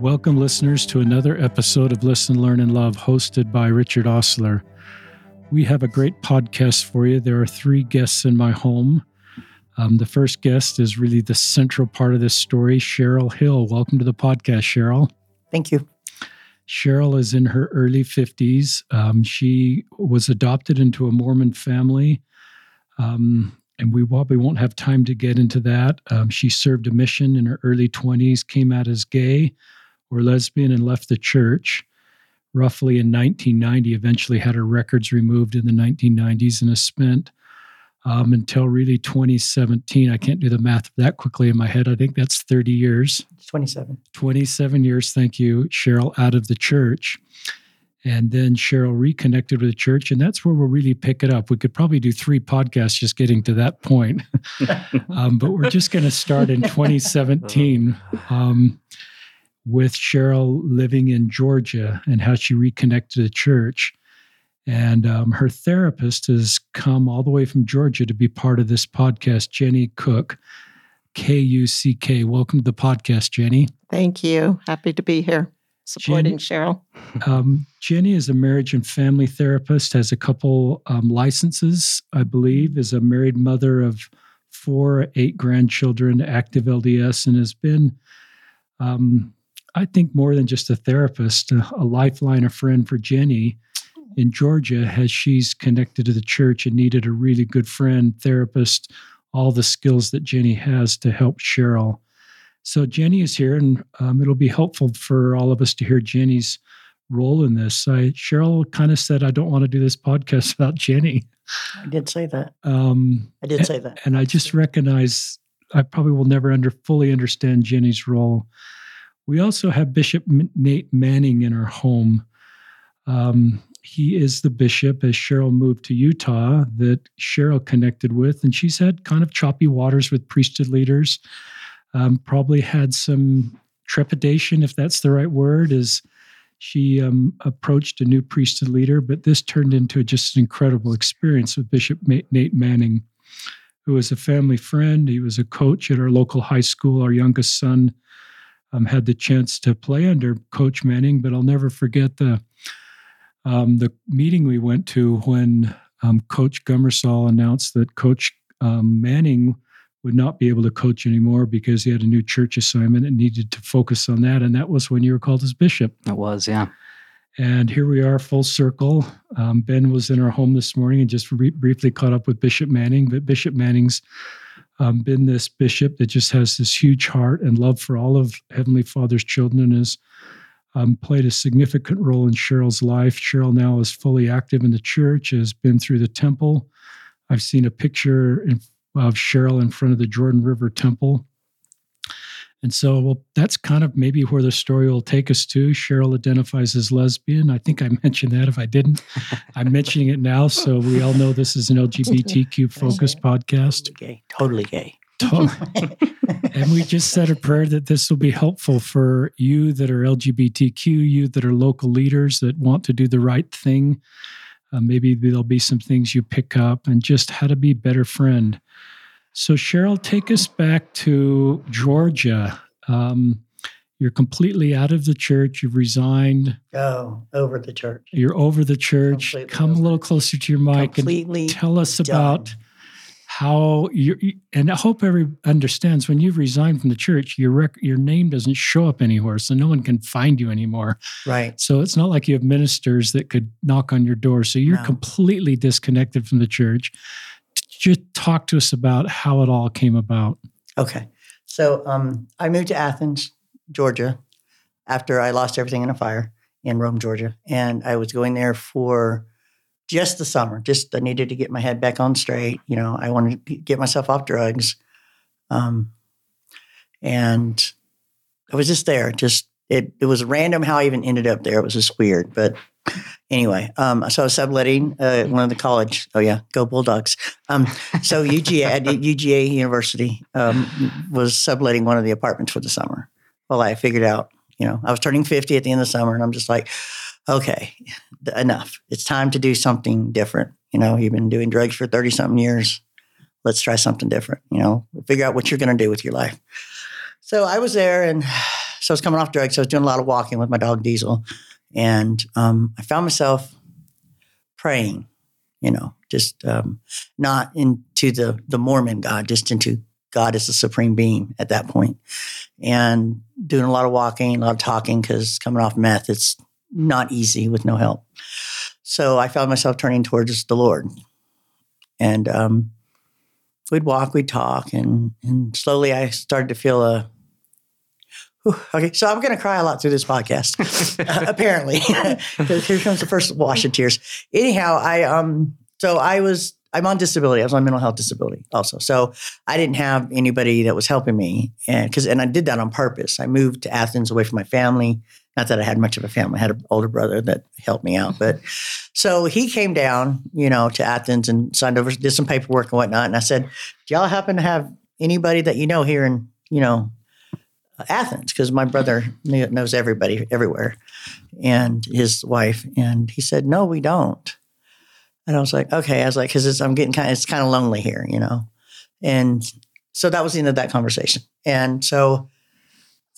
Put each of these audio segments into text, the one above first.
Welcome, listeners, to another episode of Listen, Learn, and Love, hosted by Richard Osler. We have a great podcast for you. There are three guests in my home. The first guest is really the central part of this story, Cheryl Hill. Welcome to the podcast, Cheryl. Thank you. Cheryl is in her early 50s. She was adopted into a Mormon family, and we probably won't have time to get into that. She served a mission in her early 20s, came out as gay or lesbian, and left the church roughly in 1990, eventually had her records removed in the 1990s, and has spent until really 2017. I can't do the math that quickly in my head. I think that's 30 years. It's 27. 27 years, thank you, Cheryl, out of the church. And then Cheryl reconnected with the church, and that's where we'll really pick it up. We could probably do three podcasts just getting to that point. But we're just going to start in 2017. With Cheryl living in Georgia and how she reconnected to the church. And her therapist has come all the way from Georgia to be part of this podcast, Jenny Cook, K-U-C-K. Welcome to the podcast, Jenny. Thank you. Happy to be here supporting Cheryl. Jenny is a marriage and family therapist, has a couple licenses, I believe, is a married mother of 4, 8 grandchildren, active LDS, and has been... I think more than just a therapist, a lifeline, a friend for Jenny in Georgia as she's connected to the church and needed a really good friend, therapist, all the skills that Jenny has to help Cheryl. So Jenny is here, and it'll be helpful for all of us to hear Jenny's role in this. Cheryl kind of said, I don't want to do this podcast without Jenny. I did say that. And I just recognize I probably will never fully understand Jenny's role. We also have Bishop Nate Manning in our home. He is the bishop, as Cheryl moved to Utah, that Cheryl connected with, and she's had kind of choppy waters with priesthood leaders, probably had some trepidation, if that's the right word, as she approached a new priesthood leader, but this turned into just an incredible experience with Bishop Nate Manning, who is a family friend. He was a coach at our local high school. Our youngest son had the chance to play under Coach Manning, but I'll never forget the meeting we went to when Coach Gummersall announced that Coach Manning would not be able to coach anymore because he had a new church assignment and needed to focus on that, and that was when you were called as bishop. That was, yeah. And here we are, full circle. Ben was in our home this morning and just briefly caught up with Bishop Manning, but Bishop Manning's been this bishop that just has this huge heart and love for all of Heavenly Father's children, and has played a significant role in Cheryl's life. Cheryl now is fully active in the church, has been through the temple. I've seen a picture of Cheryl in front of the Jordan River Temple. And so, well, that's kind of maybe where the story will take us to. Cheryl identifies as lesbian. I think I mentioned that. If I didn't, I'm mentioning it now. So we all know this is an LGBTQ-focused podcast. Totally gay. And we just said a prayer that this will be helpful for you that are LGBTQ, you that are local leaders that want to do the right thing. Maybe there'll be some things you pick up, and just how to be a better friend. So, Cheryl, take us back to Georgia. You're completely out of the church. You've resigned. Over the church. You're over the church. Completely Come over. A little closer to your mic completely and tell us about how you. And I hope everyone understands, when you've resigned from the church, your name doesn't show up anywhere, so no one can find you anymore. Right. So it's not like you have ministers that could knock on your door. So you're completely disconnected from the church. Just talk to us about how it all came about. Okay. So I moved to Athens, Georgia, after I lost everything in a fire in Rome, Georgia. And I was going there for just the summer. Just I needed to get my head back on straight. You know, I wanted to get myself off drugs. And I was just there. It was random how I even ended up there. It was just weird. But anyway, so I was subletting one of the college. Oh, yeah. Go Bulldogs. So UGA, at UGA University, was subletting one of the apartments for the summer. Well, I figured out, I was turning 50 at the end of the summer, and I'm just like, okay, enough. It's time to do something different. You've been doing drugs for 30-something years. Let's try something different. Figure out what you're going to do with your life. So I was there, and So I was coming off drugs. So I was doing a lot of walking with my dog, Diesel. And I found myself praying, you know, just not into the Mormon God, just into God as the supreme being at that point. And doing a lot of walking, a lot of talking, because coming off meth, it's not easy with no help. So I found myself turning towards the Lord. And we'd walk, we'd talk, and slowly I started to feel a, okay, so I'm going to cry a lot through this podcast, apparently. Here comes the first wash of tears. Anyhow, I'm on disability. I was on mental health disability also. So I didn't have anybody that was helping me. And I did that on purpose. I moved to Athens away from my family. Not that I had much of a family. I had an older brother that helped me out. But so he came down, you know, to Athens and signed over, did some paperwork and whatnot. And I said, do y'all happen to have anybody that you know here in, you know, Athens? Because my brother knows everybody everywhere and his wife. And he said, no, we don't. And I was like, okay. I was like, because I'm getting it's kind of lonely here, you know. And so that was the end of that conversation. And so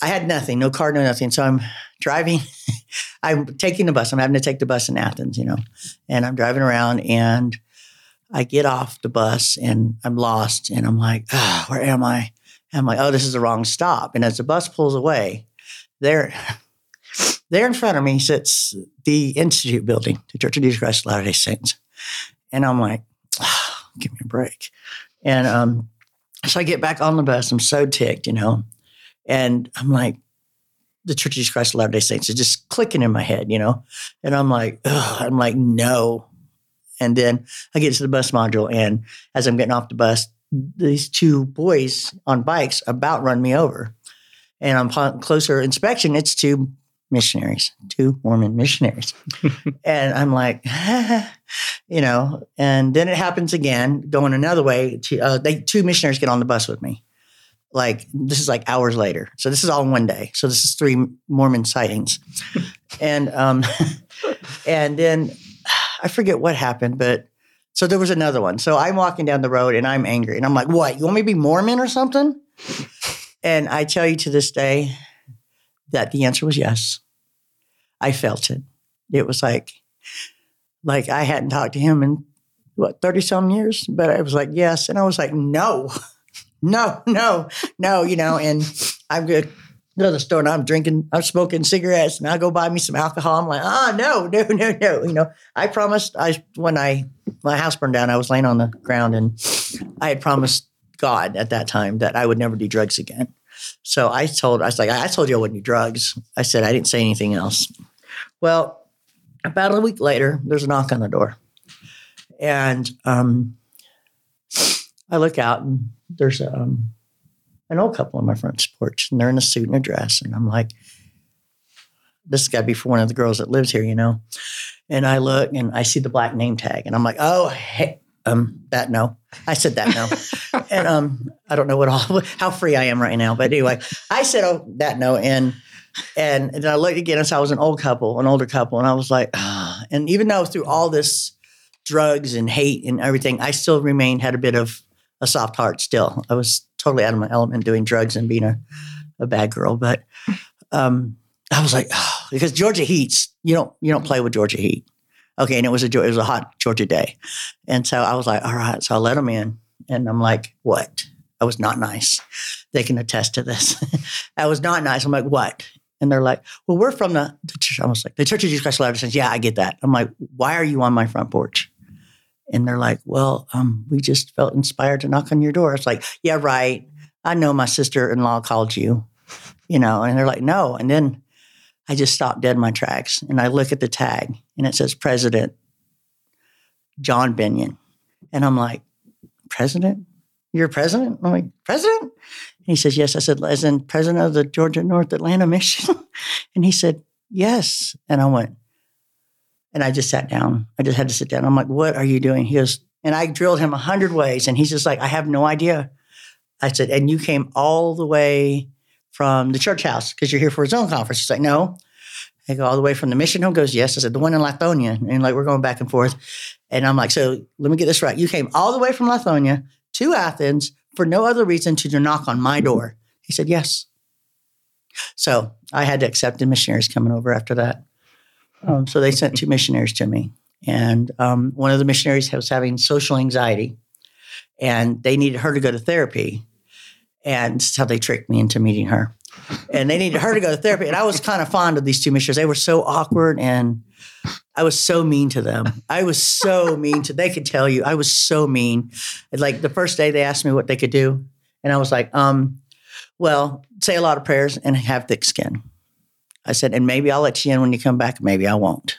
I had nothing, no car, no nothing. So I'm driving. I'm taking the bus. I'm having to take the bus in Athens, you know. And I'm driving around and I get off the bus and I'm lost. And I'm like, oh, where am I? And I'm like, oh, this is the wrong stop. And as the bus pulls away, there in front of me sits the Institute building, the Church of Jesus Christ of Latter-day Saints. And I'm like, oh, give me a break. And so I get back on the bus. I'm so ticked, you know. And I'm like, the Church of Jesus Christ of Latter-day Saints is just clicking in my head, you know. And I'm like, ugh. I'm like, no. And then I get to the bus module. And as I'm getting off the bus, these two boys on bikes about run me over. And upon closer inspection, it's two Mormon missionaries. And I'm like, you know, and then it happens again, going another way. Two missionaries get on the bus with me. Like, this is like hours later. So this is all in one day. So this is three Mormon sightings. And and then I forget what happened, but so there was another one. So I'm walking down the road and I'm angry. And I'm like, what, you want me to be Mormon or something? And I tell you to this day that the answer was yes. I felt it. It was like I hadn't talked to him in, 30-some years? But I was like, yes. And I was like, no, you know. And I'm good. Go to the store and I'm drinking, I'm smoking cigarettes and I go buy me some alcohol. I'm like, no. You know, I promised when my house burned down, I was laying on the ground and I had promised God at that time that I would never do drugs again. So I told you I wouldn't do drugs. I said, I didn't say anything else. Well, about a week later, there's a knock on the door. And I look out and there's an old couple on my front porch, and they're in a suit and a dress. And I'm like, this has got to be for one of the girls that lives here, you know? And I look and I see the black name tag and I'm like, oh, hey, that no. I said that no. And I don't know how free I am right now. But anyway, I said, oh, that no. And then I looked again and saw it was an older couple. And I was like, ah. And even though through all this drugs and hate and everything, I still had a bit of a soft heart still. I was totally out of my element doing drugs and being a bad girl. But I was like, oh, because Georgia heats, you don't play with Georgia heat. Okay. And it was a hot Georgia day. And so I was like, all right. So I let them in and I'm like, what? I was not nice. They can attest to this. I was not nice. I'm like, what? And they're like, well, we're from the church. I was like, the Church of Jesus Christ of Latter-day Saints. Yeah, I get that. I'm like, why are you on my front porch? And they're like, well, we just felt inspired to knock on your door. It's like, yeah, right. I know my sister-in-law called you, you know, and they're like, no. And then I just stopped dead in my tracks and I look at the tag and it says President John Bennion. And I'm like, President? You're president? I'm like, President? And he says, yes. I said, as in president of the Georgia North Atlanta Mission? And he said, yes. And I went, and I just sat down. I just had to sit down. I'm like, what are you doing? He goes, and I drilled him 100 ways. And he's just like, I have no idea. I said, and you came all the way from the church house because you're here for his own conference. He's like, no. I go all the way from the mission home. Goes, yes. I said, the one in Lithonia. And like, we're going back and forth. And I'm like, so let me get this right. You came all the way from Lithonia to Athens for no other reason to knock on my door. He said, yes. So I had to accept the missionaries coming over after that. So they sent two missionaries to me. And one of the missionaries was having social anxiety, and they needed her to go to therapy. And that's how they tricked me into meeting her. And they needed her to go to therapy. And I was kind of fond of these two missionaries. They were so awkward, and I was so mean to them. They could tell you I was so mean. And like the first day they asked me what they could do. And I was like, well, say a lot of prayers and have thick skin. I said, and maybe I'll let you in when you come back. Maybe I won't.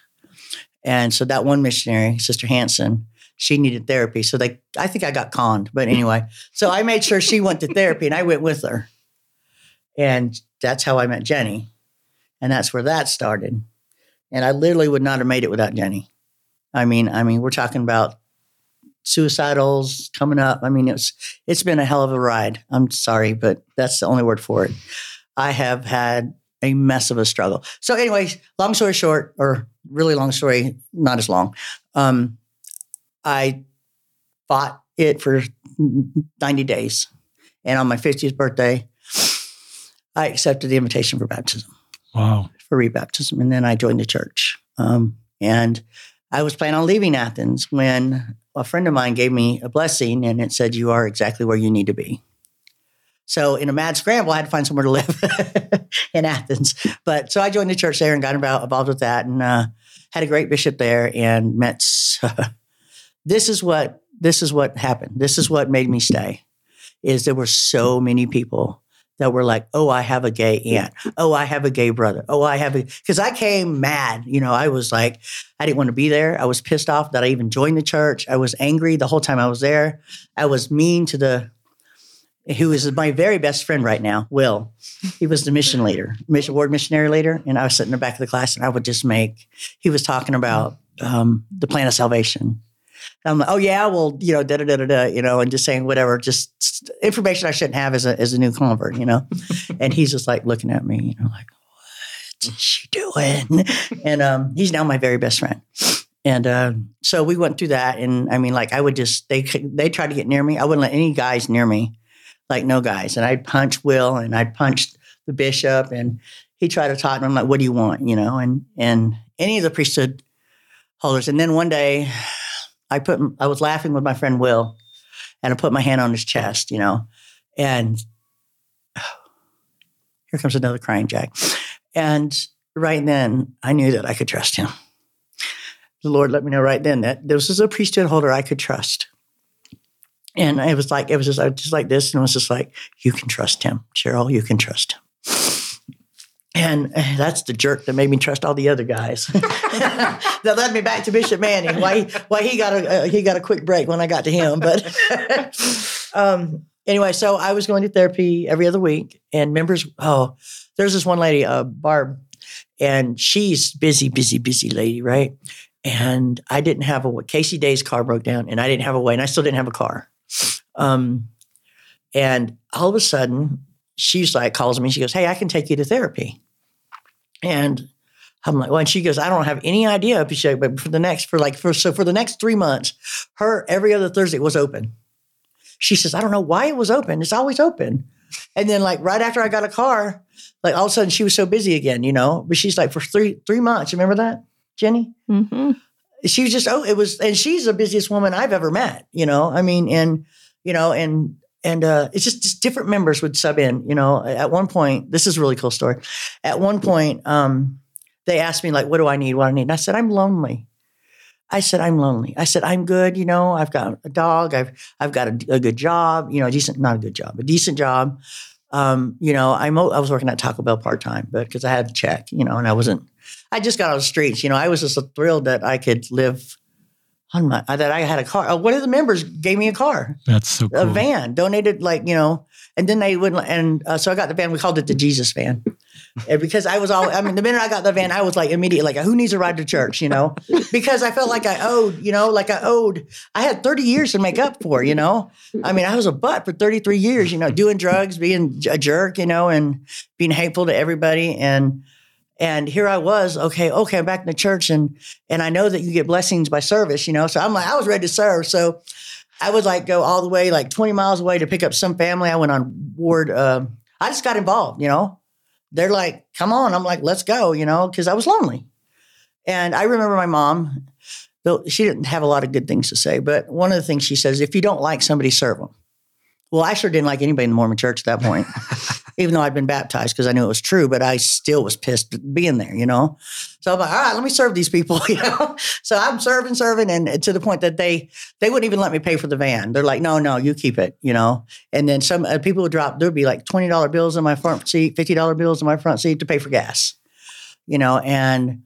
And so that one missionary, Sister Hansen, she needed therapy. So I think I got conned. But anyway, so I made sure she went to therapy, and I went with her. And that's how I met Jenny. And that's where that started. And I literally would not have made it without Jenny. I mean, we're talking about suicidals coming up. I mean, it's been a hell of a ride. I'm sorry, but that's the only word for it. I have had a mess of a struggle. So anyway, long story short, or really long story, not as long. I fought it for 90 days. And on my 50th birthday, I accepted the invitation for baptism. Wow. For rebaptism. And then I joined the church. And I was planning on leaving Athens when a friend of mine gave me a blessing, and it said, you are exactly where you need to be. So in a mad scramble, I had to find somewhere to live in Athens. But so I joined the church there and got involved with that, and had a great bishop there and met. This is what happened. This is what made me stay, is there were so many people that were like, oh, I have a gay aunt. Oh, I have a gay brother. Oh, because I came mad. You know, I was like, I didn't want to be there. I was pissed off that I even joined the church. I was angry the whole time I was there. I was mean to who is my very best friend right now, Will. He was the ward missionary leader. And I was sitting in the back of the class, and I would just he was talking about the plan of salvation. And I'm like, oh yeah, well, you know, da da da da da, you know, and just saying whatever, just information I shouldn't have as a new convert, you know. And he's just like looking at me, you know, like, what is she doing? And he's now my very best friend. And so we went through that, and I mean, like, I would just they tried to get near me. I wouldn't let any guys near me, like no guys. And I'd punch Will, and I'd punch the bishop, and he tried to talk to him. I'm like, what do you want, you know? And any of the priesthood holders. And then one day. I was laughing with my friend Will, and I put my hand on his chest, you know, and here comes another crying jack. And right then I knew that I could trust him. The Lord let me know right then that this is a priesthood holder I could trust. And it was like, I was just like this, and it was just like, you can trust him, Cheryl, you can trust him. And that's the jerk that made me trust all the other guys. That led me back to Bishop Manning. Why he got a quick break when I got to him. But anyway, so I was going to therapy every other week. And there's this one lady, Barb, and she's busy, busy, busy lady, right? And I didn't have a way. Casey Day's car broke down, and I didn't have a way, and I still didn't have a car. And all of a sudden, she's like, calls me, she goes, hey, I can take you to therapy. And I'm like, well, and she goes, I don't have any idea, but for the next 3 months, her every other Thursday was open. She says, I don't know why it was open. It's always open. And then like right after I got a car, like all of a sudden she was so busy again, you know, but she's like for three months. Remember that, Jenny? Mm-hmm. She was just, and she's the busiest woman I've ever met, you know, I mean, and, you know, and it's just different members would sub in, you know. At one point, this is a really cool story. At one point, they asked me, like, what do I need? And I said, I'm lonely. I said, I'm good, you know. I've got a dog. I've got a good job, you know, a decent job. You know, I was working at Taco Bell part-time, but because I had a check, you know, and I just got on the streets. You know, I was just thrilled that I could live that I had a car. One of the members gave me a car. That's so cool. A van, donated, like, you know, and then they wouldn't. And so I got the van. We called it the Jesus van. And because the minute I got the van, I was like immediately, like, who needs a ride to church, you know? Because I felt like I had 30 years to make up for, you know? I mean, I was a butt for 33 years, you know, doing drugs, being a jerk, you know, and being hateful to everybody. And here I was, okay, I'm back in the church, and I know that you get blessings by service, you know? So I'm like, I was ready to serve. So I would like go all the way, like 20 miles away to pick up some family. I went on ward. I just got involved, you know? they're like, come on. I'm like, let's go, you know, because I was lonely. And I remember my mom, though she didn't have a lot of good things to say, but one of the things she says, if you don't like somebody, serve them. Well, I sure didn't like anybody in the Mormon church at that point, even though I'd been baptized because I knew it was true, but I still was pissed being there, you know? So I'm like, all right, let me serve these people, you know? So I'm serving, and to the point that they wouldn't even let me pay for the van. They're like, no, you keep it, you know? And then some people would drop, there'd be like $20 bills in my front seat, $50 bills in my front seat to pay for gas, you know? And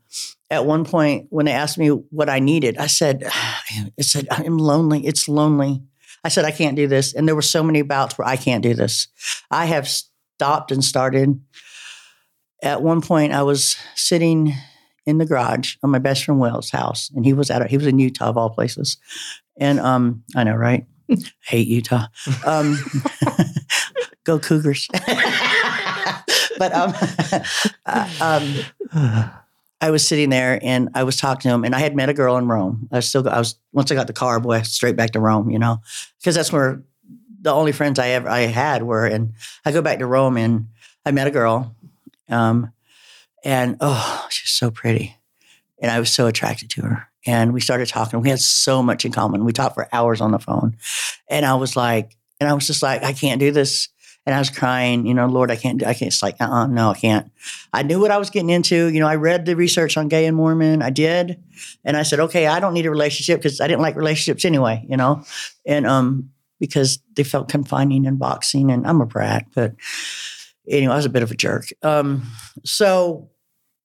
at one point when they asked me what I needed, I said, I'm lonely. It's lonely. I said, I can't do this. And there were so many bouts where I can't do this. I have stopped and started. At one point, I was sitting in the garage on my best friend Will's house, and he was in Utah of all places. And I know, right? I hate Utah. Go Cougars. But I was sitting there and I was talking to him, and I had met a girl in Rome. Once I got the car, boy, straight back to Rome, you know, because that's where the only friends I had were. And I go back to Rome and I met a girl, and oh, she's so pretty. And I was so attracted to her. And we started talking. We had so much in common. We talked for hours on the phone. And I was just like, I can't do this. And I was crying, you know, Lord, I can't, it's like, no, I can't. I knew what I was getting into. You know, I read the research on gay and Mormon. I did. And I said, okay, I don't need a relationship, because I didn't like relationships anyway, you know, and because they felt confining and boxing, and I'm a brat, but anyway, I was a bit of a jerk. So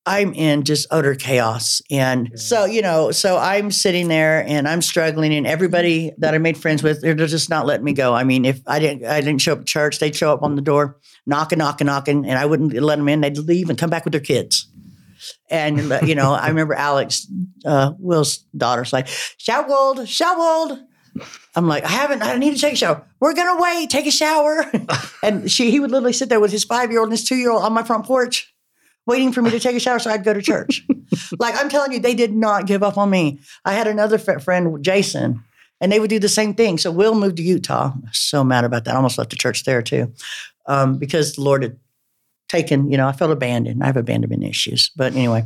I'm in just utter chaos. And so, you know, so I'm sitting there and I'm struggling, and everybody that I made friends with, they're just not letting me go. I mean, if I didn't show up at church, they'd show up on the door, knocking, and I wouldn't let them in. They'd leave and come back with their kids. And, you know, I remember Alex, Will's daughter's like, shower gold. I'm like, I need to take a shower. We're going to wait, take a shower. And he would literally sit there with his 5-year-old and his 2-year-old on my front porch, waiting for me to take a shower so I'd go to church. Like, I'm telling you, they did not give up on me. I had another friend, Jason, and they would do the same thing. So Will moved to Utah. So mad about that. I almost left the church there too, because the Lord had taken, you know, I felt abandoned. I have abandonment issues. But anyway,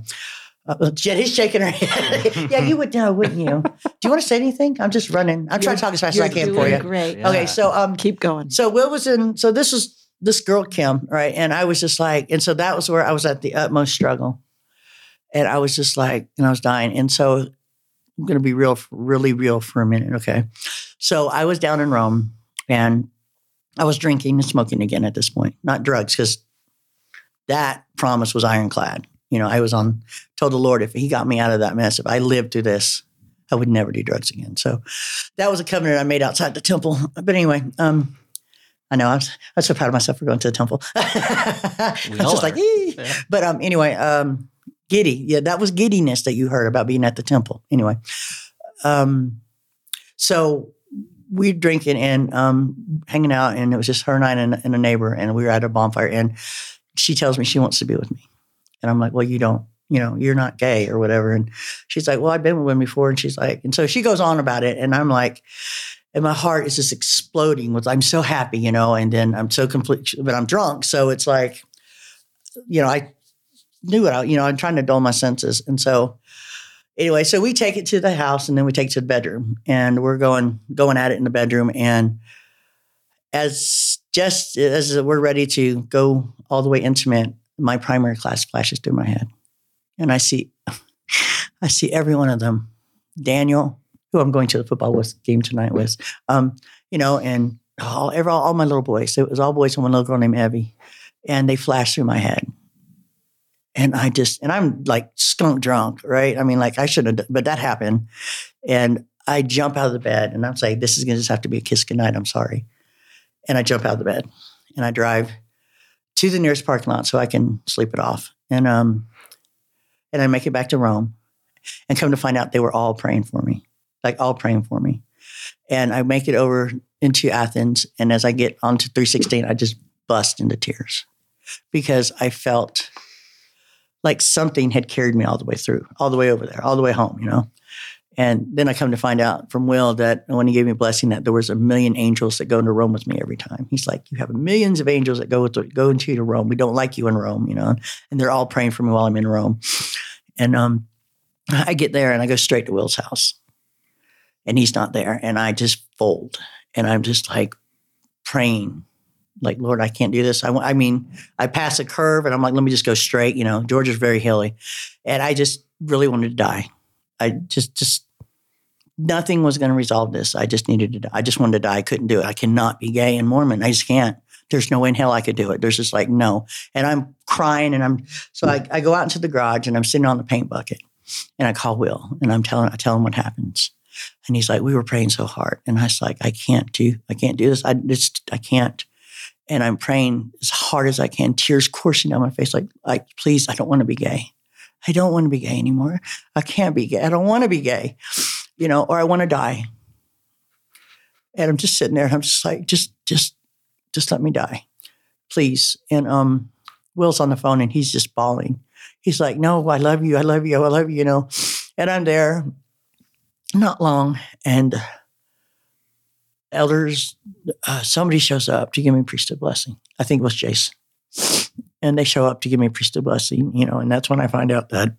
Jenny's shaking her head. Yeah, you would know, wouldn't you? Do you want to say anything? I'm just running. I'm trying to talk as fast as I can for you. You're doing great. Yeah. Okay, so keep going. So Will was in, so this was this girl, Kim, right? And I was just like, and so that was where I was at the utmost struggle. And I was just like, and I was dying. And so I'm going to be real, really real for a minute. Okay. So I was down in Rome and I was drinking and smoking again at this point, not drugs, because that promise was ironclad. You know, I was told the Lord, if he got me out of that mess, if I lived through this, I would never do drugs again. So that was a covenant I made outside the temple. But anyway, I know, I was so proud of myself for going to the temple. I was just like, yeah. But anyway, giddy. Yeah, that was giddiness that you heard about being at the temple. Anyway, so we were drinking and hanging out, and it was just her and I and a neighbor, and we were at a bonfire, and she tells me she wants to be with me. And I'm like, well, you don't, you know, you're not gay or whatever. And she's like, well, I've been with women before. And she's like, and so she goes on about it, and I'm like, and my heart is just exploding with, I'm so happy, you know, and then I'm so complete, but I'm drunk. So it's like, you know, I knew it. I'm trying to dull my senses. And so anyway, so we take it to the house, and then we take it to the bedroom, and we're going at it in the bedroom. And as we're ready to go all the way intimate, my primary class flashes through my head. And I see every one of them. Daniel, who I'm going to the football game tonight with, you know, and all my little boys. It was all boys and one little girl named Evie, and they flashed through my head. And I'm like skunk drunk, right? I mean, like I should have, but that happened. And I jump out of the bed, and I'm saying, this is going to just have to be a kiss goodnight. I'm sorry. And I jump out of the bed, and I drive to the nearest parking lot so I can sleep it off. And I make it back to Rome, and come to find out they were all praying for me. And I make it over into Athens. And as I get onto 316, I just bust into tears because I felt like something had carried me all the way through, all the way over there, all the way home, you know? And then I come to find out from Will that when he gave me a blessing that there was 1 million angels that go into Rome with me every time. He's like, you have millions of angels that go into you to Rome. We don't like you in Rome, you know, and they're all praying for me while I'm in Rome. And I get there and I go straight to Will's house and he's not there. And I just fold and I'm just like praying, like, Lord, I can't do this. I pass a curve and I'm like, let me just go straight. You know, Georgia's very hilly. And I just really wanted to die. I just nothing was going to resolve this. I just needed to die. I just wanted to die. I couldn't do it. I cannot be gay and Mormon. I just can't. There's no way in hell I could do it. There's just like, no. And I'm crying and I go out into the garage and I'm sitting on the paint bucket and I call Will and I tell him what happens. And he's like, we were praying so hard. And I was like, I can't do this. I can't. And I'm praying as hard as I can, tears coursing down my face. Like, please, I don't want to be gay. I don't want to be gay anymore. I can't be gay. I don't want to be gay, you know, or I want to die. And I'm just sitting there and I'm just like, just let me die, please. And Will's on the phone and he's just bawling. He's like, no, I love you. I love you. I love you, you know. And I'm there not long and elders, somebody shows up to give me priesthood blessing. I think it was Jason. And they show up to give me a priesthood blessing, you know, and that's when I find out that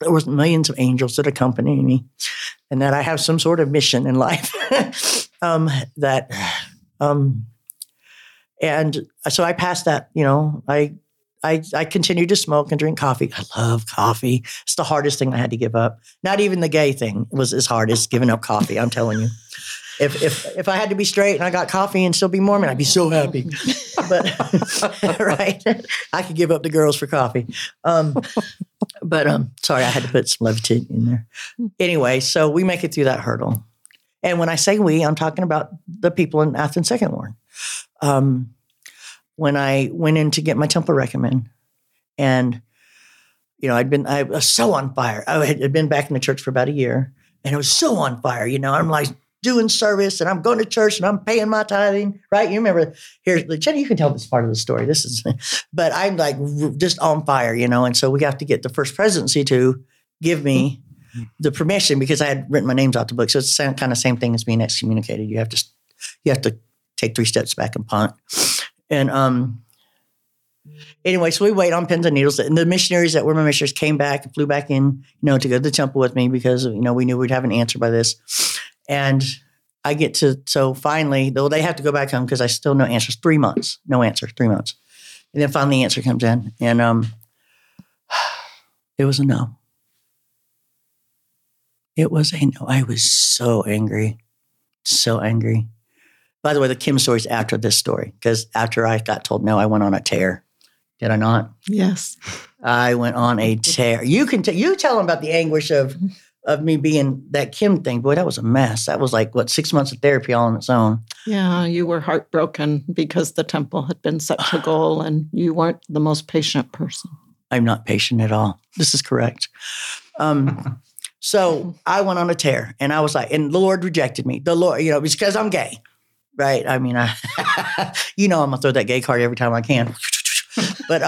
there was millions of angels that accompany me and that I have some sort of mission in life. And so I passed that, you know, I continued to smoke and drink coffee. I love coffee. It's the hardest thing I had to give up. Not even the gay thing was as hard as giving up coffee. I'm telling you. If I had to be straight and I got coffee and still be Mormon, I'd be so happy. But right, I could give up the girls for coffee. But sorry, I had to put some levity in there. Anyway, so we make it through that hurdle. And when I say we, I'm talking about the people in Athens Second Ward. When I went in to get my temple recommend, and you know, I was so on fire. I had been back in the church for about a year, and I was so on fire. You know, I'm like, doing service and I'm going to church and I'm paying my tithing, right? You remember, here's Jenny, you can tell this part of the story. But I'm like just on fire, you know? And so we have to get the First Presidency to give me the permission because I had written my names out the book. So it's the kind of same thing as being excommunicated. You have to take 3 steps back and punt. And anyway, so we wait on pins and needles. And the missionaries that were my missionaries came back and flew back in, you know, to go to the temple with me because, you know, we knew we'd have an answer by this. And I get to, so finally, though they have to go back home because I still no answers. 3 months, no answer, 3 months. And then finally the answer comes in and it was a no. It was a no. I was so angry, so angry. By the way, the Kim story's after this story because after I got told no, I went on a tear. Did I not? Yes. I went on a tear. You tell them about the anguish of me being that Kim thing. Boy, that was a mess. That was like, 6 months of therapy all on its own. Yeah, you were heartbroken because the temple had been such a goal and you weren't the most patient person. I'm not patient at all. This is correct. So I went on a tear and I was like, and the Lord rejected me. The Lord, you know, it's because I'm gay, right? I mean, you know, I'm gonna throw that gay card every time I can. But,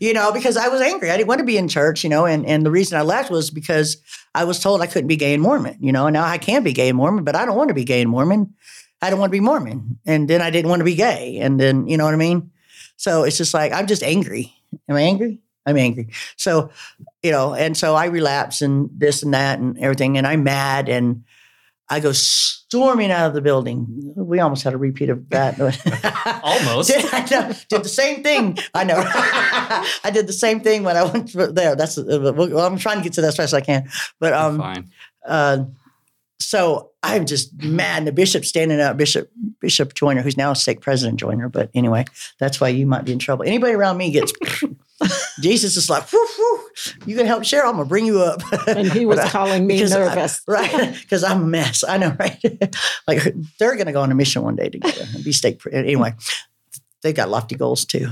you know, because I was angry. I didn't want to be in church, you know, and the reason I left was because I was told I couldn't be gay and Mormon, you know, and now I can be gay and Mormon, but I don't want to be gay and Mormon. I don't want to be Mormon. And then I didn't want to be gay. And then, you know what I mean? So it's just like, I'm just angry. Am I angry? I'm angry. So, you know, and so I relapse and this and that and everything. And I'm mad and I go storming out of the building. We almost had a repeat of that. Almost. Did the same thing. I know. I did the same thing when I went there. That's. Well, I'm trying to get to that as fast as I can. But fine. So I'm just mad. And the bishop's standing out, Bishop Joyner, who's now a stake president Joyner. But anyway, that's why you might be in trouble. Anybody around me gets. Jesus is like, whew, you can help Cheryl. I'm going to bring you up. And he was calling me nervous. Right. Because I'm a mess. I know, right? Like they're going to go on a mission one day together and be stake. Anyway, they've got lofty goals too.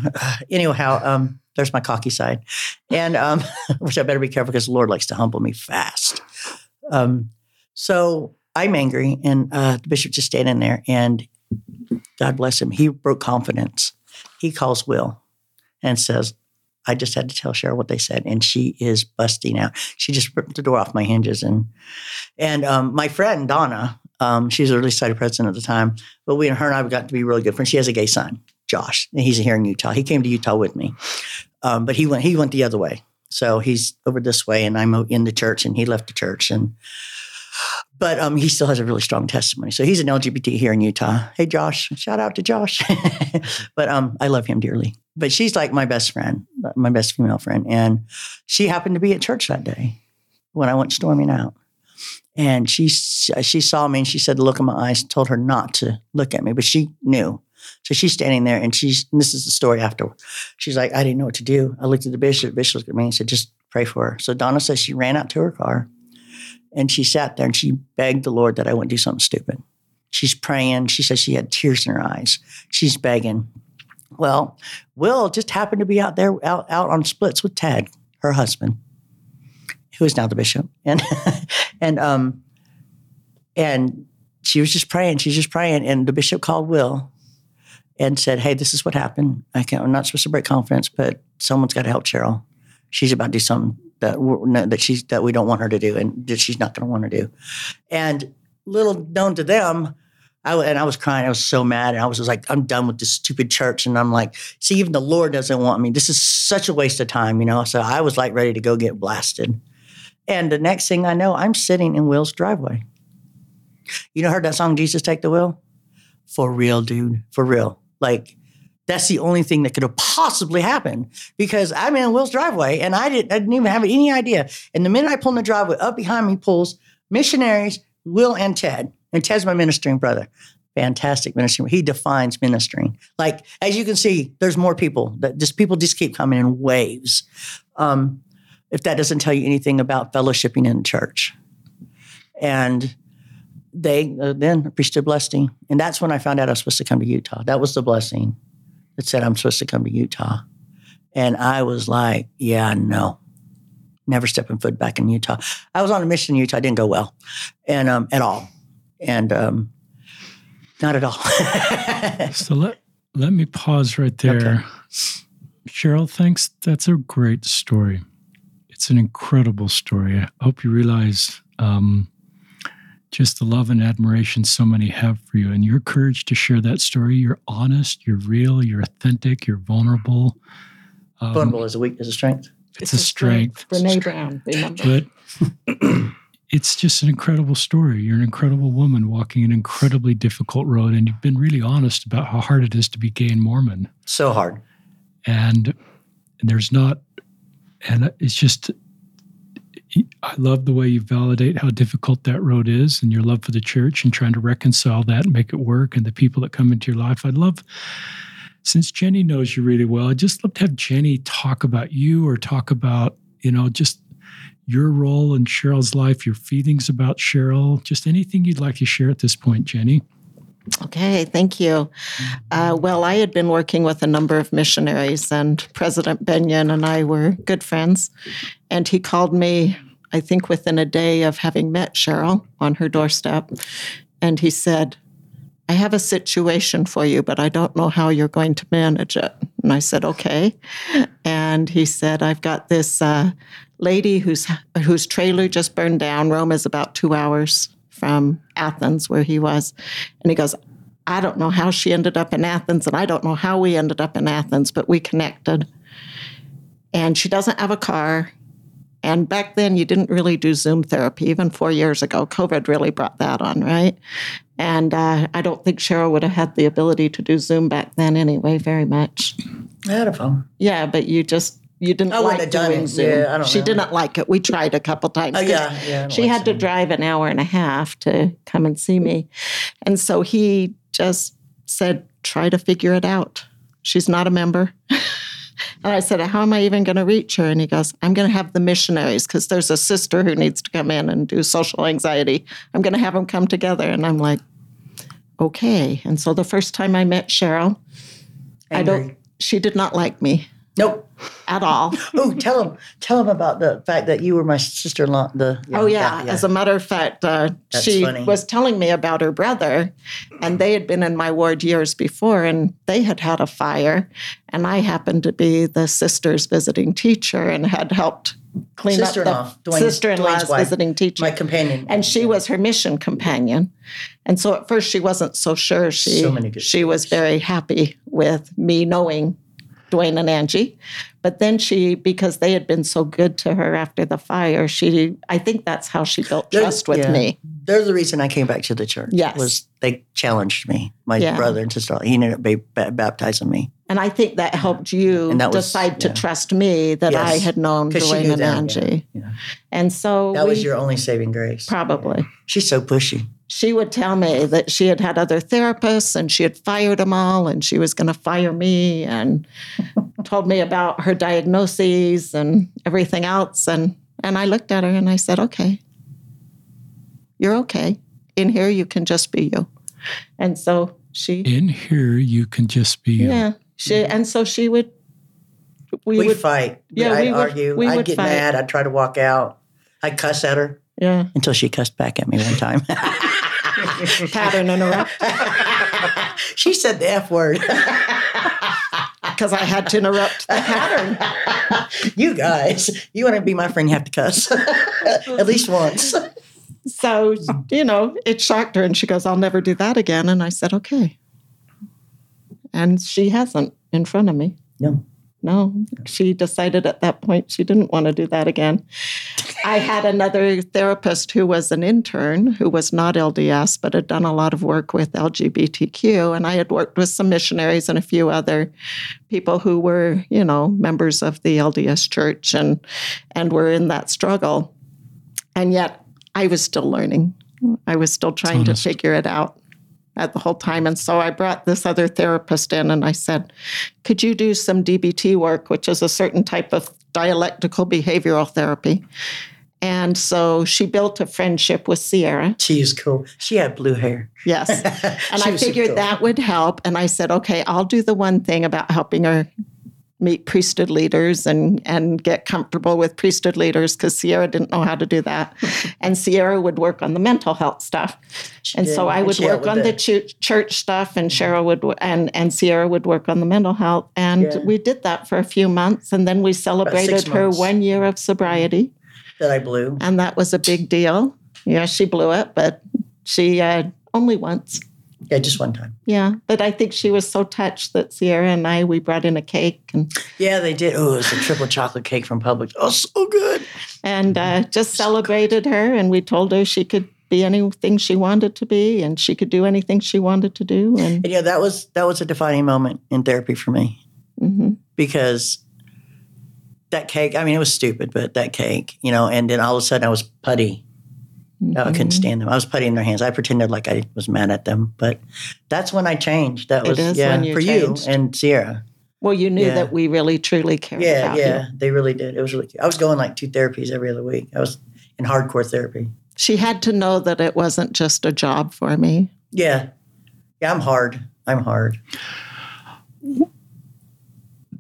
Anyhow, there's my cocky side. And which I better be careful because the Lord likes to humble me fast. So I'm angry and the bishop just stayed in there and God bless him. He broke confidence. He calls Will and says, I just had to tell Cheryl what they said, and she is busting out. She just ripped the door off my hinges. And my friend, Donna, she's the Relief Society president at the time, but her and I got to be really good friends. She has a gay son, Josh, and he's here in Utah. He came to Utah with me, but he went the other way. So he's over this way, and I'm in the church, and he left the church. But he still has a really strong testimony. So he's an LGBT here in Utah. Hey, Josh, shout out to Josh. But I love him dearly. But she's like my best friend, my best female friend. And she happened to be at church that day when I went storming out. And she saw me, and she said, look in my eyes, and told her not to look at me. But she knew. So she's standing there, and this is the story afterward. She's like, I didn't know what to do. I looked at the bishop. The bishop looked at me and said, just pray for her. So Donna says she ran out to her car. And she sat there and she begged the Lord that I wouldn't do something stupid. She's praying. She says she had tears in her eyes. She's begging. Well, Will just happened to be out there, out on splits with Ted, her husband, who is now the bishop. And she was just praying. She's just praying. And the bishop called Will and said, hey, this is what happened. I'm not supposed to break confidence, but someone's got to help Cheryl. She's about to do something that we don't want her to do, and that she's not going to want to do. And little known to them, I was crying. I was so mad, and I was just like, I'm done with this stupid church. And I'm like, see, even the Lord doesn't want me. This is such a waste of time, you know? So I was like ready to go get blasted. And the next thing I know, I'm sitting in Will's driveway. You know, heard that song, Jesus Take the Wheel? For real, dude, for real. Like, that's the only thing that could have possibly happened, because I'm in Will's driveway, and I didn't even have any idea. And the minute I pull in the driveway, up behind me pulls missionaries, Will and Ted. And Ted's my ministering brother. Fantastic ministering. He defines ministering. Like, as you can see, there's more people. People just keep coming in waves. If that doesn't tell you anything about fellowshipping in church. And they then preached a blessing. And that's when I found out I was supposed to come to Utah. That was the blessing. That said, I'm supposed to come to Utah. And I was like, yeah, no, never stepping foot back in Utah. I was on a mission in Utah. It didn't go well and at all. And not at all. So let me pause right there. Okay. Cheryl, thanks. That's a great story. It's an incredible story. I hope you realize just the love and admiration so many have for you, and your courage to share that story. You're honest, you're real, you're authentic, you're vulnerable. Vulnerable is a strength. It's a strength. Brené Brown, remember. But it's just an incredible story. You're an incredible woman walking an incredibly difficult road, and you've been really honest about how hard it is to be gay and Mormon. So hard. And it's just, I love the way you validate how difficult that road is, and your love for the church and trying to reconcile that and make it work, and the people that come into your life. I'd love, since Jenny knows you really well, I'd just love to have Jenny talk about you, or talk about, you know, just your role in Cheryl's life, your feelings about Cheryl, just anything you'd like to share at this point, Jenny. Okay, thank you. Well, I had been working with a number of missionaries, and President Bennion and I were good friends. And he called me, I think within a day of having met Cheryl on her doorstep. And he said, I have a situation for you, but I don't know how you're going to manage it. And I said, okay. And he said, I've got this lady whose trailer just burned down. Rome is about 2 hours from Athens, where he was. And he goes, I don't know how she ended up in Athens, and I don't know how we ended up in Athens, but we connected. And she doesn't have a car. And back then, you didn't really do Zoom therapy, even 4 years ago. COVID really brought that on, right? And I don't think Cheryl would have had the ability to do Zoom back then anyway, very much. Beautiful. Yeah, but you didn't like doing Zoom. Yeah, she didn't like it. We tried a couple times. Oh, yeah. She had to drive an hour and a half to come and see me. And so he just said, try to figure it out. She's not a member. And I said, how am I even going to reach her? And he goes, I'm going to have the missionaries, because there's a sister who needs to come in and do social anxiety. I'm going to have them come together. And I'm like, okay. And so the first time I met Cheryl, she did not like me. Nope. At all. Oh, tell them about the fact that you were my sister-in-law. As a matter of fact, she was telling me about her brother, and they had been in my ward years before, and they had had a fire, and I happened to be the sister's visiting teacher and had helped clean up the sister-in-law's visiting teacher. My companion. And she was her mission companion. And so at first she wasn't so sure. She was very happy with me knowing Dwayne and Angie, but then because they had been so good to her after the fire, I think that's how she built trust with me. There's the reason I came back to the church. Yes. Was they challenged me, my brother and sister. He ended up baptizing me. And I think that helped you decide to trust me that I had known Dwayne and Angie. Yeah. And so that was your only saving grace. Probably. Yeah. She's so pushy. She would tell me that she had had other therapists and she had fired them all and she was going to fire me and told me about her diagnoses and everything else. And I looked at her and I said, okay, you're okay. In here, you can just be you. And so you. Yeah. She would. We would fight. Yeah, I'd argue. I'd get mad. I'd try to walk out. I'd cuss at her. Yeah. Until she cussed back at me one time. Pattern interrupt. She said the F word. Because I had to interrupt the pattern. You guys, you want to be my friend, you have to cuss. At least once. So, it shocked her. And she goes, I'll never do that again. And I said, okay. And she hasn't in front of me. No, she decided at that point she didn't want to do that again. I had another therapist who was an intern who was not LDS but had done a lot of work with LGBTQ, and I had worked with some missionaries and a few other people who were, members of the LDS church and were in that struggle. And yet I was still learning. I was still trying to figure it out at the whole time. And so I brought this other therapist in and I said, could you do some DBT work, which is a certain type of dialectical behavioral therapy? And so she built a friendship with Sierra. She is cool. She had blue hair. Yes. And I figured that would help. And I said, okay, I'll do the one thing about helping her meet priesthood leaders and get comfortable with priesthood leaders, because Sierra didn't know how to do that. And Sierra would work on the mental health stuff. So I would work on the church stuff, and Cheryl would and Sierra would work on the mental health. And we did that for a few months, and then we celebrated her 1 year of sobriety. That I blew. And that was a big deal. Yeah, she blew it, but she only once. Yeah, just one time. Yeah, but I think she was so touched that Sierra and we brought in a cake. Yeah, they did. Oh, it was a triple chocolate cake from Publix. Oh, so good. And just celebrated her, and we told her she could be anything she wanted to be, and she could do anything she wanted to do. And yeah, that was a defining moment in therapy for me. Mm-hmm. Because that cake, I mean, it was stupid, but that cake, and then all of a sudden I was putty. No, I couldn't stand them. I was putty in their hands. I pretended like I was mad at them, but that's when I changed. That was for changed. You and Sierra. Well, you knew that we really truly cared about you. Yeah, they really did. It was really cute. I was going like two therapies every other week. I was in hardcore therapy. She had to know that it wasn't just a job for me. Yeah. Yeah, I'm hard.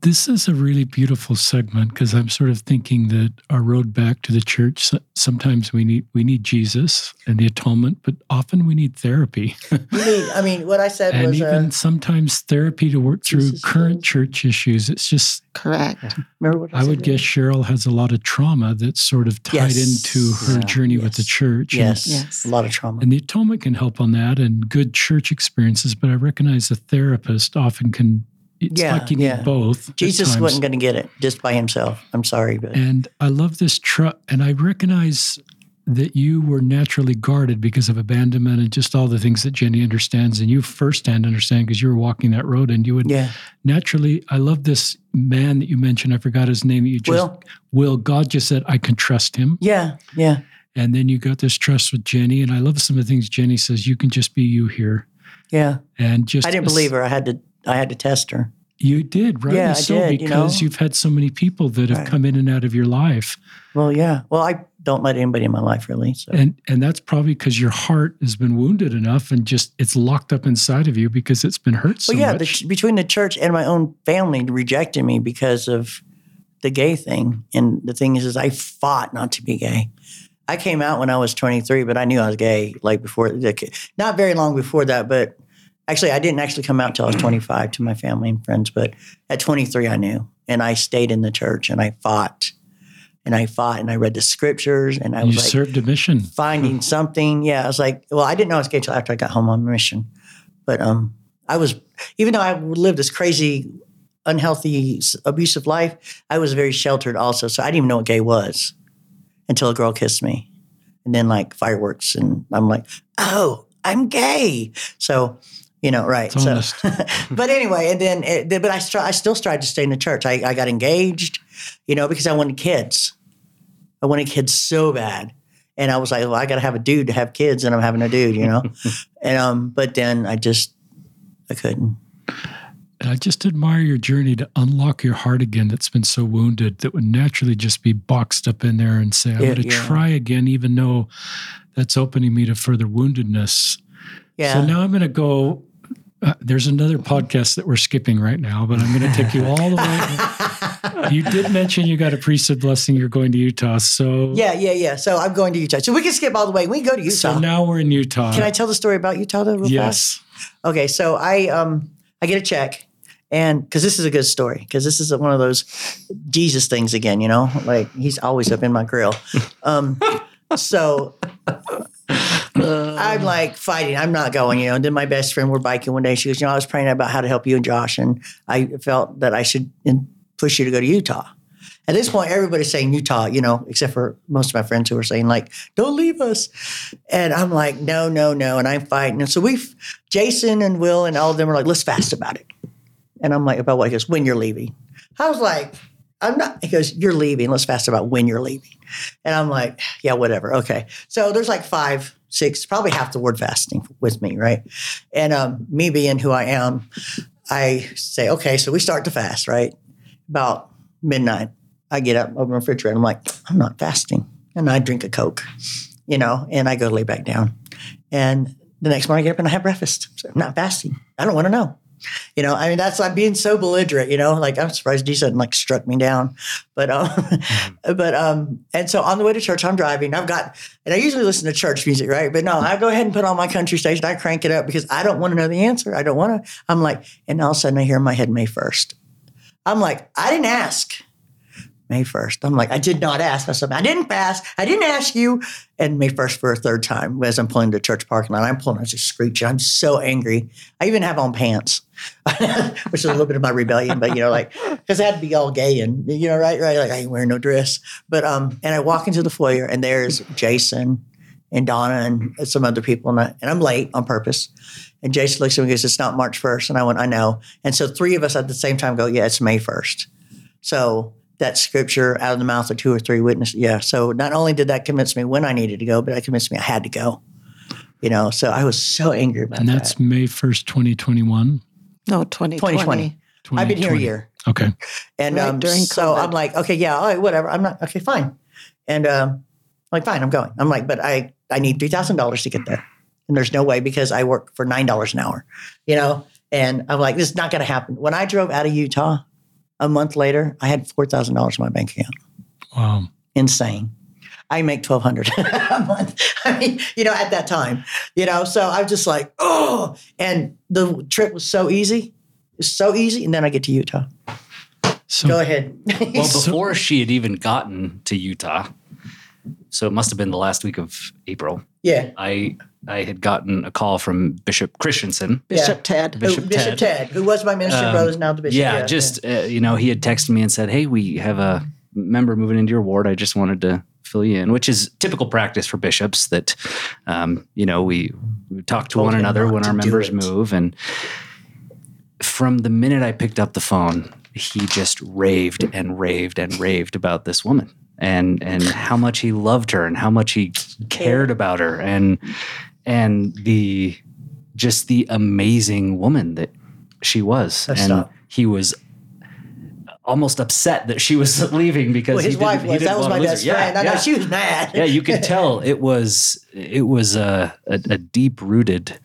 This is a really beautiful segment, because I'm sort of thinking that our road back to the church, sometimes we need Jesus and the atonement, but often we need therapy. What I said and was... And even sometimes therapy to work through current church issues. It's just... Correct. Remember what I would guess Cheryl has a lot of trauma that's sort of tied into her journey with the church. Yes, a lot of trauma. And the atonement can help on that, and good church experiences, but I recognize a therapist often can... It's like you need both. Jesus wasn't going to get it just by himself. I'm sorry. But. And I love this and I recognize that you were naturally guarded because of abandonment and just all the things that Jenny understands, and you firsthand understand because you were walking that road, and you would naturally, I love this man that you mentioned. I forgot his name. Will, God just said, I can trust him. Yeah, yeah. And then you got this trust with Jenny, and I love some of the things Jenny says, you can just be you here. Yeah. And just I didn't believe her. I had to test her. You did, right? Yeah, I did. Because you've had so many people that have come in and out of your life. Well, yeah. Well, I don't let anybody in my life really. So. And that's probably because your heart has been wounded enough and just it's locked up inside of you because it's been hurt so much. Well, yeah, between the church and my own family rejected me because of the gay thing. And the thing is I fought not to be gay. I came out when I was 23, but I knew I was gay like before, not very long before that, but actually I didn't actually come out until I was 25 to my family and friends, but at 23 I knew. And I stayed in the church and I fought and I read the scriptures and I was like, you served a mission. Finding something. Yeah. I was like, well, I didn't know I was gay until after I got home on mission. But I was, even though I lived this crazy, unhealthy, abusive life, I was very sheltered also. So I didn't even know what gay was until a girl kissed me. And then like fireworks and I'm like, oh, I'm gay. So, you know, right. So, but anyway, and then, I still tried to stay in the church. I got engaged, you know, because I wanted kids. I wanted kids so bad. And I was like, well, I got to have a dude to have kids and I'm having a dude, you know? And, but then I couldn't. And I just admire your journey to unlock your heart again that's been so wounded that would naturally just be boxed up in there and say, I'm going to try again, even though that's opening me to further woundedness. Yeah. So now I'm going to go... there's another podcast that we're skipping right now, but I'm going to take you all the way. You did mention you got a priesthood blessing. You're going to Utah, so yeah. So I'm going to Utah. So we can skip all the way. We can go to Utah. So now we're in Utah. Can I tell the story about Utah though? Yes. Okay, so I get a check, and because this is a good story, because this is one of those Jesus things again, you know, like he's always up in my grill. So. I'm like fighting. I'm not going, you know. And then my best friend, we're biking one day. She goes, you know, I was praying about how to help you and Josh. And I felt that I should push you to go to Utah. At this point, everybody's saying Utah, you know, except for most of my friends who are saying like, don't leave us. And I'm like, no. And I'm fighting. And so Jason and Will and all of them are like, let's fast about it. And I'm like, about what? He goes, when you're leaving. I was like, I'm not, he goes, you're leaving. Let's fast about when you're leaving. And I'm like, yeah, whatever. Okay. So there's like 5, 6, probably half the word fasting with me, right? And me being who I am, I say, okay, so we start to fast, right? About midnight, I get up, open the refrigerator, and I'm like, I'm not fasting. And I drink a Coke, you know, and I go lay back down. And the next morning I get up and I have breakfast. So I'm not fasting. I don't want to know. You know, I mean, that's, I'm being so belligerent, you know, like I'm surprised Diesel didn't like struck me down, but, and so on the way to church, I'm driving, and I usually listen to church music, right? But no, I go ahead and put on my country station. I crank it up because I don't want to know the answer. I'm like, and all of a sudden I hear in my head, May 1st. I'm like, I didn't ask May 1st. I'm like, I did not ask. I said, I didn't fast. I didn't ask you. And May 1st for a third time, as I'm pulling the church parking lot, I just screech. I'm so angry. I even have on pants, which is a little bit of my rebellion, but you know, like, cause I had to be all gay and you know, right. Like I ain't wearing no dress, but, and I walk into the foyer and there's Jason and Donna and some other people. And I'm late on purpose. And Jason looks at me and goes, it's not March 1st. And I went, I know. And so three of us at the same time go, yeah, it's May 1st. So that scripture out of the mouth of 2 or 3 witnesses. Yeah. So not only did that convince me when I needed to go, but it convinced me I had to go, you know? So I was so angry about that. And that's May 1st, 2021? No, 2020. I've been here a year. Okay. And right, so I'm like, okay, yeah, all right, whatever. I'm not, okay, fine. And like, fine, I'm going. I'm like, but I need $3,000 to get there. And there's no way because I work for $9 an hour, you know? And I'm like, this is not going to happen. When I drove out of Utah, a month later, I had $4,000 in my bank account. Wow. Insane. I make $1,200 a month. I mean, you know, at that time, you know, so I'm just like, oh, and the trip was so easy. It's so easy. And then I get to Utah. So, go ahead. Well, before she had even gotten to Utah, so it must have been the last week of April. Yeah. I had gotten a call from Bishop Christensen. Bishop Ted, who was my ministry brother, is now the bishop. Yeah, you know, he had texted me and said, hey, we have a member moving into your ward. I just wanted to fill you in, which is typical practice for bishops that, you know, we talk to one another when our members move. And from the minute I picked up the phone, he just raved about this woman. And how much he loved her and how much he cared about her and the amazing woman that she was. That's and he was almost upset that she was leaving because well, his wife was. That was my best friend. I know she was mad. Yeah, you could tell it was a deep rooted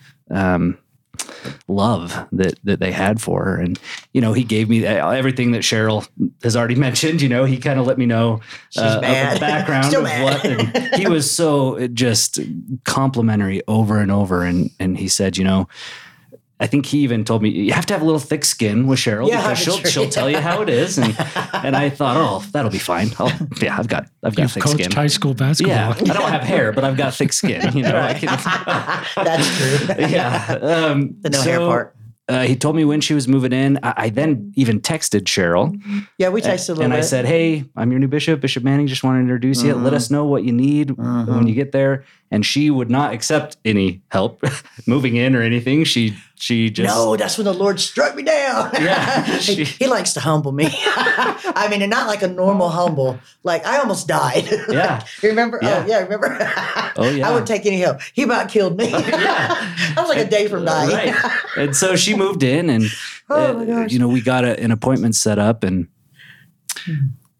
love that they had for her. And, you know, he gave me everything that Cheryl has already mentioned. You know, he kind of let me know the background of what, and he was so just complimentary over and over. And he said, you know, I think he even told me, you have to have a little thick skin with Cheryl because she'll tell you how it is. And I thought, oh, that'll be fine. I've got You've thick coached skin. High school basketball. Yeah, I don't have hair, but I've got thick skin. You know, I can. That's true. Yeah. The no hair part. He told me when she was moving in. I then even texted Cheryl. Yeah, we texted a little bit. And I said, hey, I'm your new bishop, Bishop Manning. Just want to introduce you. Let us know what you need when you get there. And she would not accept any help moving in or anything. She just... No, that's when the Lord struck me down. Yeah, he likes to humble me. I mean, and not like a normal humble. Like, I almost died. Yeah. Remember? Yeah. Oh, yeah, remember? Oh, yeah. I wouldn't take any help. He about killed me. Oh, yeah. I was like a day from dying. Right. And so she moved in and, you know, we got an appointment set up. And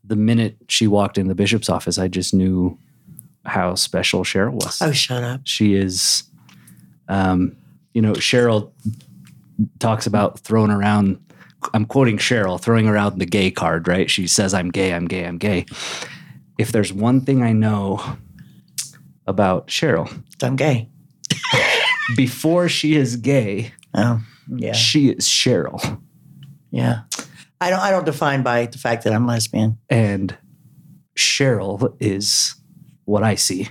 the minute she walked in the bishop's office, I just knew how special Cheryl was. Oh, shut up. She is... You know, Cheryl talks about throwing around, I'm quoting Cheryl, throwing around the gay card, right? She says, I'm gay, I'm gay, I'm gay. If there's one thing I know about Cheryl, I'm gay. Before she is gay, she is Cheryl. Yeah. I don't define by the fact that I'm lesbian. And Cheryl is what I see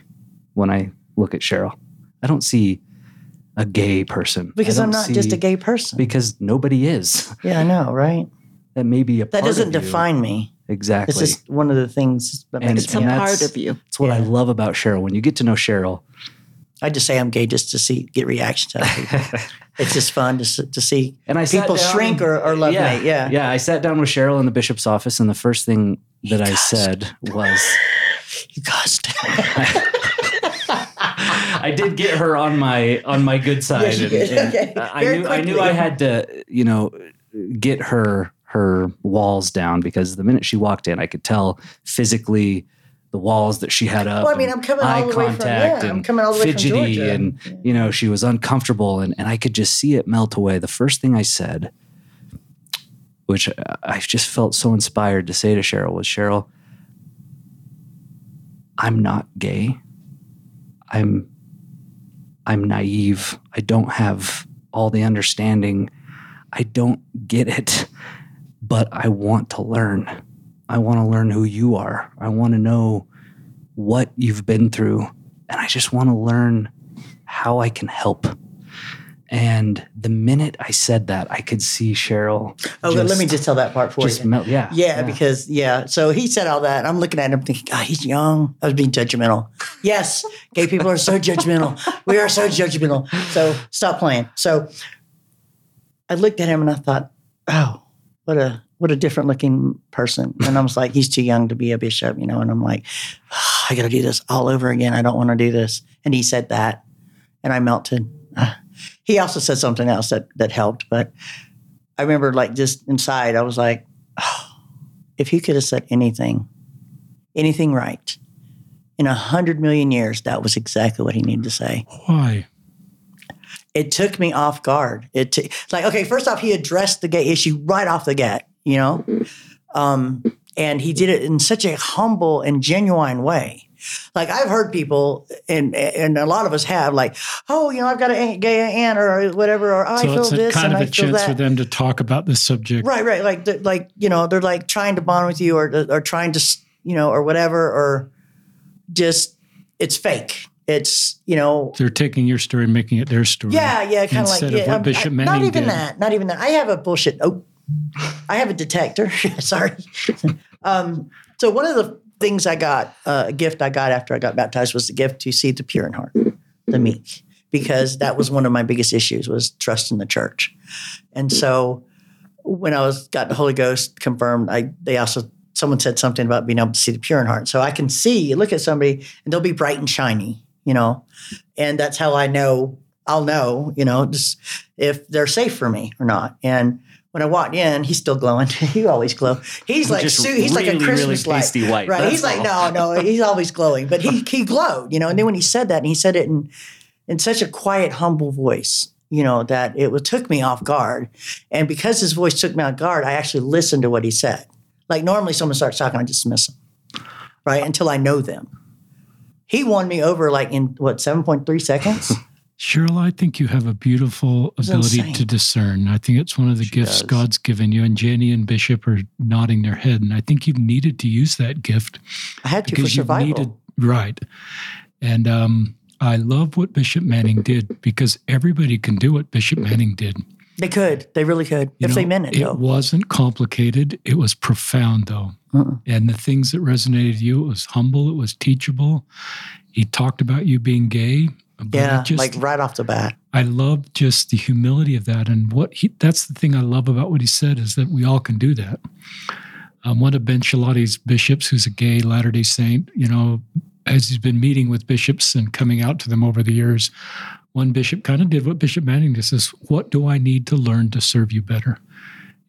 when I look at Cheryl. I don't see a gay person. Because I'm not just a gay person. Because nobody is. Yeah, I know, right? That may be a part of you. That doesn't define me. Exactly. It's just one of the things that makes me. It's a part of you. It's what I love about Cheryl. When you get to know Cheryl. I just say I'm gay just to get reactions out of people. It's just fun to see people shrink or love me. Yeah. Yeah, I sat down with Cheryl in the bishop's office, and the first thing that I said was... You cussed. I did get her on my good side. Yes, and okay. I knew I had to, you know, get her walls down, because the minute she walked in, I could tell physically the walls that she had up. Well, I mean, I'm coming all the way from I'm coming all the way from Georgia. Fidgety, and you know, she was uncomfortable, and I could just see it melt away. The first thing I said, which I just felt so inspired to say to Cheryl, was, Cheryl, I'm not gay. I'm naive. I don't have all the understanding. I don't get it, but I want to learn. I want to learn who you are. I want to know what you've been through. And I just want to learn how I can help. And the minute I said that, I could see Cheryl. Oh, let me just tell that part for you. Because so he said all that. I'm looking at him thinking, God, he's young. I was being judgmental. Yes, gay people are so judgmental. We are so judgmental. So stop playing. So I looked at him and I thought, oh, what a different looking person. And I was like, he's too young to be a bishop, you know. And I'm like, oh, I got to do this all over again. I don't want to do this. And he said that. And I melted. He also said something else that helped, but I remember, like, just inside, I was like, oh, if he could have said anything right, in 100 million years, that was exactly what he needed to say. Why? It took me off guard. First off, he addressed the gay issue right off the get, you know? And he did it in such a humble and genuine way. Like, I've heard people, and a lot of us have, like, oh, you know, I've got a gay aunt or whatever, or I feel this and I feel that. So it's kind of a chance for them to talk about this subject. Right. Like you know, they're like trying to bond with you or trying to, you know, or whatever, or just, it's fake. It's, you know. They're taking your story and making it their story. Yeah, kind of like. Instead of what Bishop Manning did. Not even that. I have a detector. Sorry. So one of the things I got, a gift I got after I got baptized, was the gift to see the pure in heart, the meek, because that was one of my biggest issues, was trust in the church. And so when I got the Holy Ghost confirmed, someone said something about being able to see the pure in heart. So I can look at somebody and they'll be bright and shiny, you know, and that's how I'll know, you know, just if they're safe for me or not. And When I walked in, he's still glowing. You always glow. He's like Sue. He's really, like a Christmas really pasty light. White. Right. That's he's all. Like, no, he's always glowing. But he glowed, you know. And then when he said that, and he said it in such a quiet, humble voice, you know, that it took me off guard. And because his voice took me off guard, I actually listened to what he said. Like normally someone starts talking, I dismiss them, right, until I know them. He won me over like in, 7.3 seconds? Cheryl, I think you have a beautiful ability to discern. I think it's one of the gifts God's given you. And Jenny and Bishop are nodding their head. And I think you've needed to use that gift. I had to for survival. Right. And I love what Bishop Manning did because everybody can do what Bishop Manning did. They could. They really could if they meant it. It wasn't complicated. It was profound, though. And the things that resonated with you, it was humble. It was teachable. He talked about you being gay. Yeah, like right off the bat. I love just the humility of that. And that's the thing I love about what he said is that we all can do that. One of Ben Chilotti's bishops, who's a gay Latter-day Saint, as he's been meeting with bishops and coming out to them over the years, one bishop kind of did what Bishop Manning did, says, what do I need to learn to serve you better?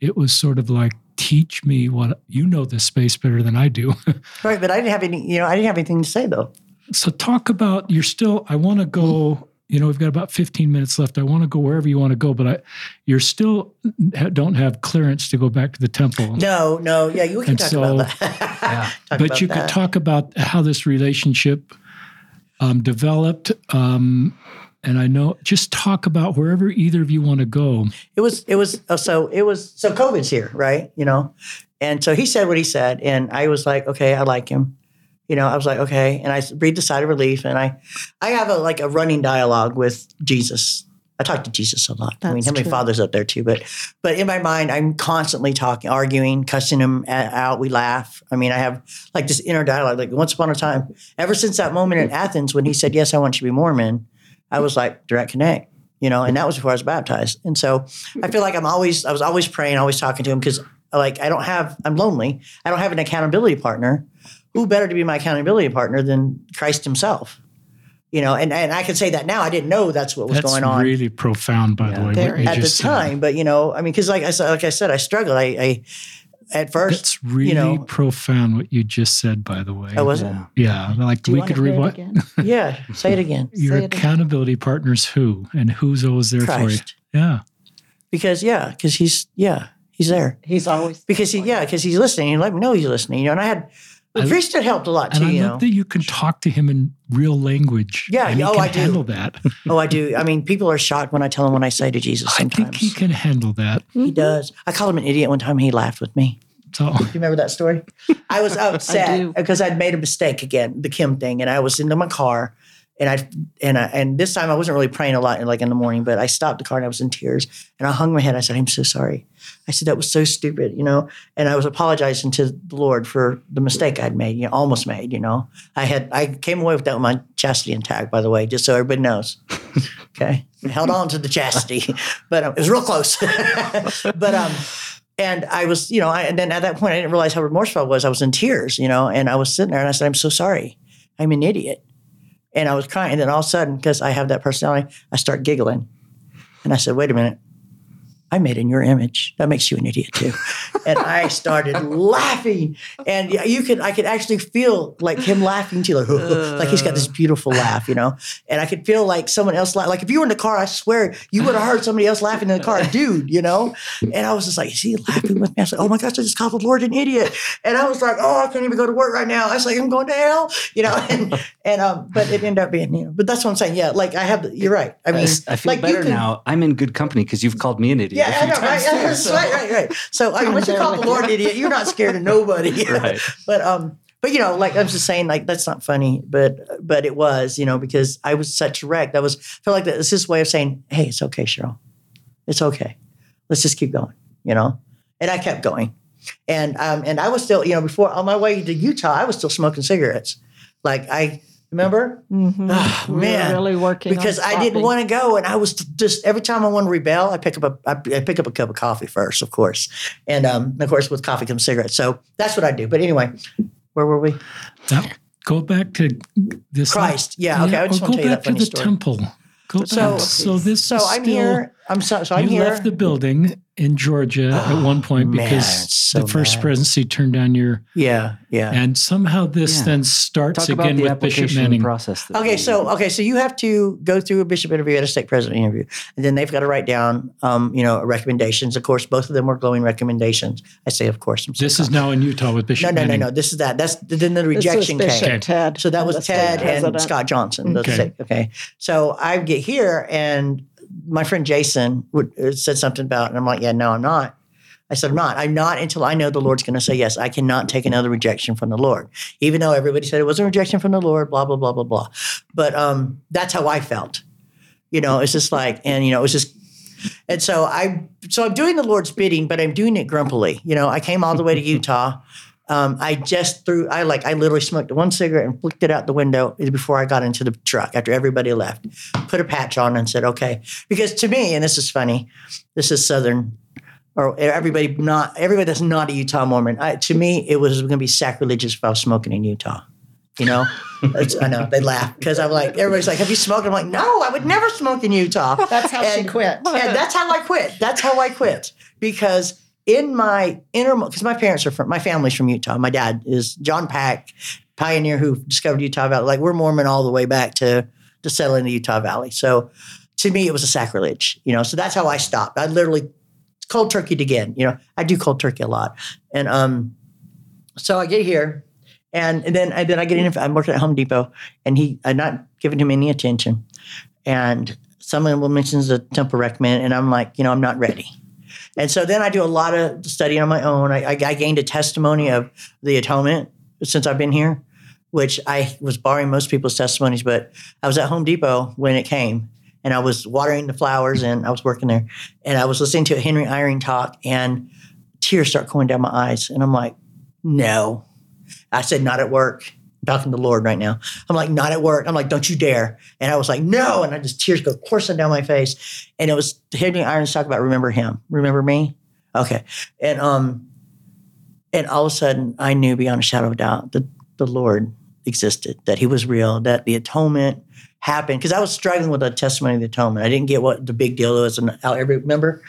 It was sort of like, teach me what, this space better than I do. Right, but I didn't have anything to say though. So talk about, I want to go, we've got about 15 minutes left. I want to go wherever you want to go, but you're still don't have clearance to go back to the temple. No. Yeah, you can talk about that. Yeah. Could talk about how this relationship developed. And I know, just talk about wherever either of you want to go. So COVID's here, right? And so he said what he said. And I was like, okay, I like him. I was like, okay. And I read the Sigh of Relief. And I have a running dialogue with Jesus. I talk to Jesus a lot. That's Heavenly Father's up there too. But in my mind, I'm constantly talking, arguing, cussing him out. We laugh. I have this inner dialogue. Once upon a time, ever since that moment in Athens when he said, yes, I want you to be Mormon, I was like, direct connect, and that was before I was baptized. And so I feel like I was always praying, always talking to him because I'm lonely. I don't have an accountability partner. Who better to be my accountability partner than Christ himself? And I can say that now. I didn't know that's what was going on. That's really profound, by the way. At the time, but because like I said, I struggled. I at first. That's really profound what you just said, by the way. I wasn't. Yeah, we could rewind. Yeah, say it again. Your accountability partner's who, and who's always there Christ. For you. Yeah, because he's there. He's always because he's listening. He let me know he's listening. And I had. Christian helped a lot, too. And I love that you can talk to him in real language. Yeah, I do. Handle that. I do. People are shocked when I tell them when I say to Jesus sometimes. I think he can handle that. He does. I called him an idiot one time. He laughed with me. Do you remember that story? I was upset because I'd made a mistake again, the Kim thing, and I was into my car. And this time I wasn't really praying a lot in the morning, but I stopped the car and I was in tears and I hung my head. I said, I'm so sorry. I said, that was so stupid, and I was apologizing to the Lord for the mistake I'd made, almost made, I came away with that with my chastity intact, by the way, just so everybody knows. Okay. Held on to the chastity, but it was real close. And I was, and then at that point I didn't realize how remorseful I was. I was in tears, and I was sitting there and I said, I'm so sorry. I'm an idiot. And I was crying. And then all of a sudden, because I have that personality, I start giggling. And I said, wait a minute. I'm made in your image. That makes you an idiot too. And I started laughing. And I could actually feel him laughing too. He's got this beautiful laugh, And I could feel someone else laugh. If you were in the car, I swear you would have heard somebody else laughing in the car, dude, And I was just is he laughing with me? I said, oh my gosh, I just called the Lord an idiot. And I was like, oh, I can't even go to work right now. I was like, I'm going to hell, but it ended up being, but that's what I'm saying. Yeah. You're right. I feel better now. I'm in good company because you've called me an idiot. Yeah, I know, right? So. Right. So once you call the Lord an idiot, you're not scared of nobody. Right. But I was just saying, that's not funny, but it was, because I was such a wreck. I felt like it's his way of saying, hey, it's okay, Cheryl. It's okay. Let's just keep going, And I kept going. And I was still, before on my way to Utah, I was still smoking cigarettes. Remember? Mm-hmm. Oh, man. We were really working because I didn't want to go, and I was just every time I want to rebel, I pick up a cup of coffee first, of course, and of course with coffee comes cigarettes. So that's what I do. But anyway, where were we? Go back to this Christ. Yeah. Okay. I just want to tell you that funny story. Go back to the temple. So I'm here. I'm here. You left the building, in Georgia at one point because the First Presidency turned down your... Yeah. And somehow this then starts again with Bishop Manning. Okay, so you have to go through a bishop interview and a state president interview, and then they've got to write down, recommendations. Of course, both of them were glowing recommendations. I say, of course. This is now in Utah with Bishop Manning. No. This is that. That's then the rejection came. Okay. Ted. So that was Ted and Scott Johnson. Okay. So I get here and... my friend Jason said something about, and I'm like, yeah, no, I'm not. I said, I'm not until I know the Lord's going to say yes. I cannot take another rejection from the Lord, even though everybody said it was a rejection from the Lord, blah, blah, blah, blah, blah. But that's how I felt. It's just like, and, it's just, and so I'm doing the Lord's bidding, but I'm doing it grumpily. I came all the way to Utah. I literally smoked one cigarette and flicked it out the window before I got into the truck after everybody left, put a patch on and said, okay, because to me, and this is funny, this is Southern or everybody that's not a Utah Mormon. To me, it was going to be sacrilegious if I was smoking in Utah. I know they laugh because I'm like, everybody's like, have you smoked? I'm like, no, I would never smoke in Utah. That's how she quit. And that's how I quit. Because in my because my parents are my family's from Utah. My dad is John Pack, pioneer who discovered Utah Valley. Like we're Mormon all the way back to settling the Utah Valley. So to me, it was a sacrilege, so that's how I stopped. I literally cold turkeyed again. I do cold turkey a lot. And, so I get here and then I get in, I'm working at Home Depot and I'm not giving him any attention. And someone will mentions the temple recommend and I'm like, I'm not ready. And so then I do a lot of study on my own. I gained a testimony of the atonement since I've been here, which I was borrowing most people's testimonies, but I was at Home Depot when it came and I was watering the flowers and I was working there and I was listening to a Henry Eyring talk and tears start going down my eyes. And I'm like, no, I said, not at work. I'm talking to the Lord right now. I'm like, not at work. I'm like, don't you dare. And I was like, no. And I just tears go coursing down my face. And it was Henry Irons talk about remember him. Remember me? Okay. And all of a sudden I knew beyond a shadow of a doubt that the Lord existed, that he was real, that the atonement happened. Because I was struggling with the testimony of the atonement. I didn't get what the big deal was and how everybody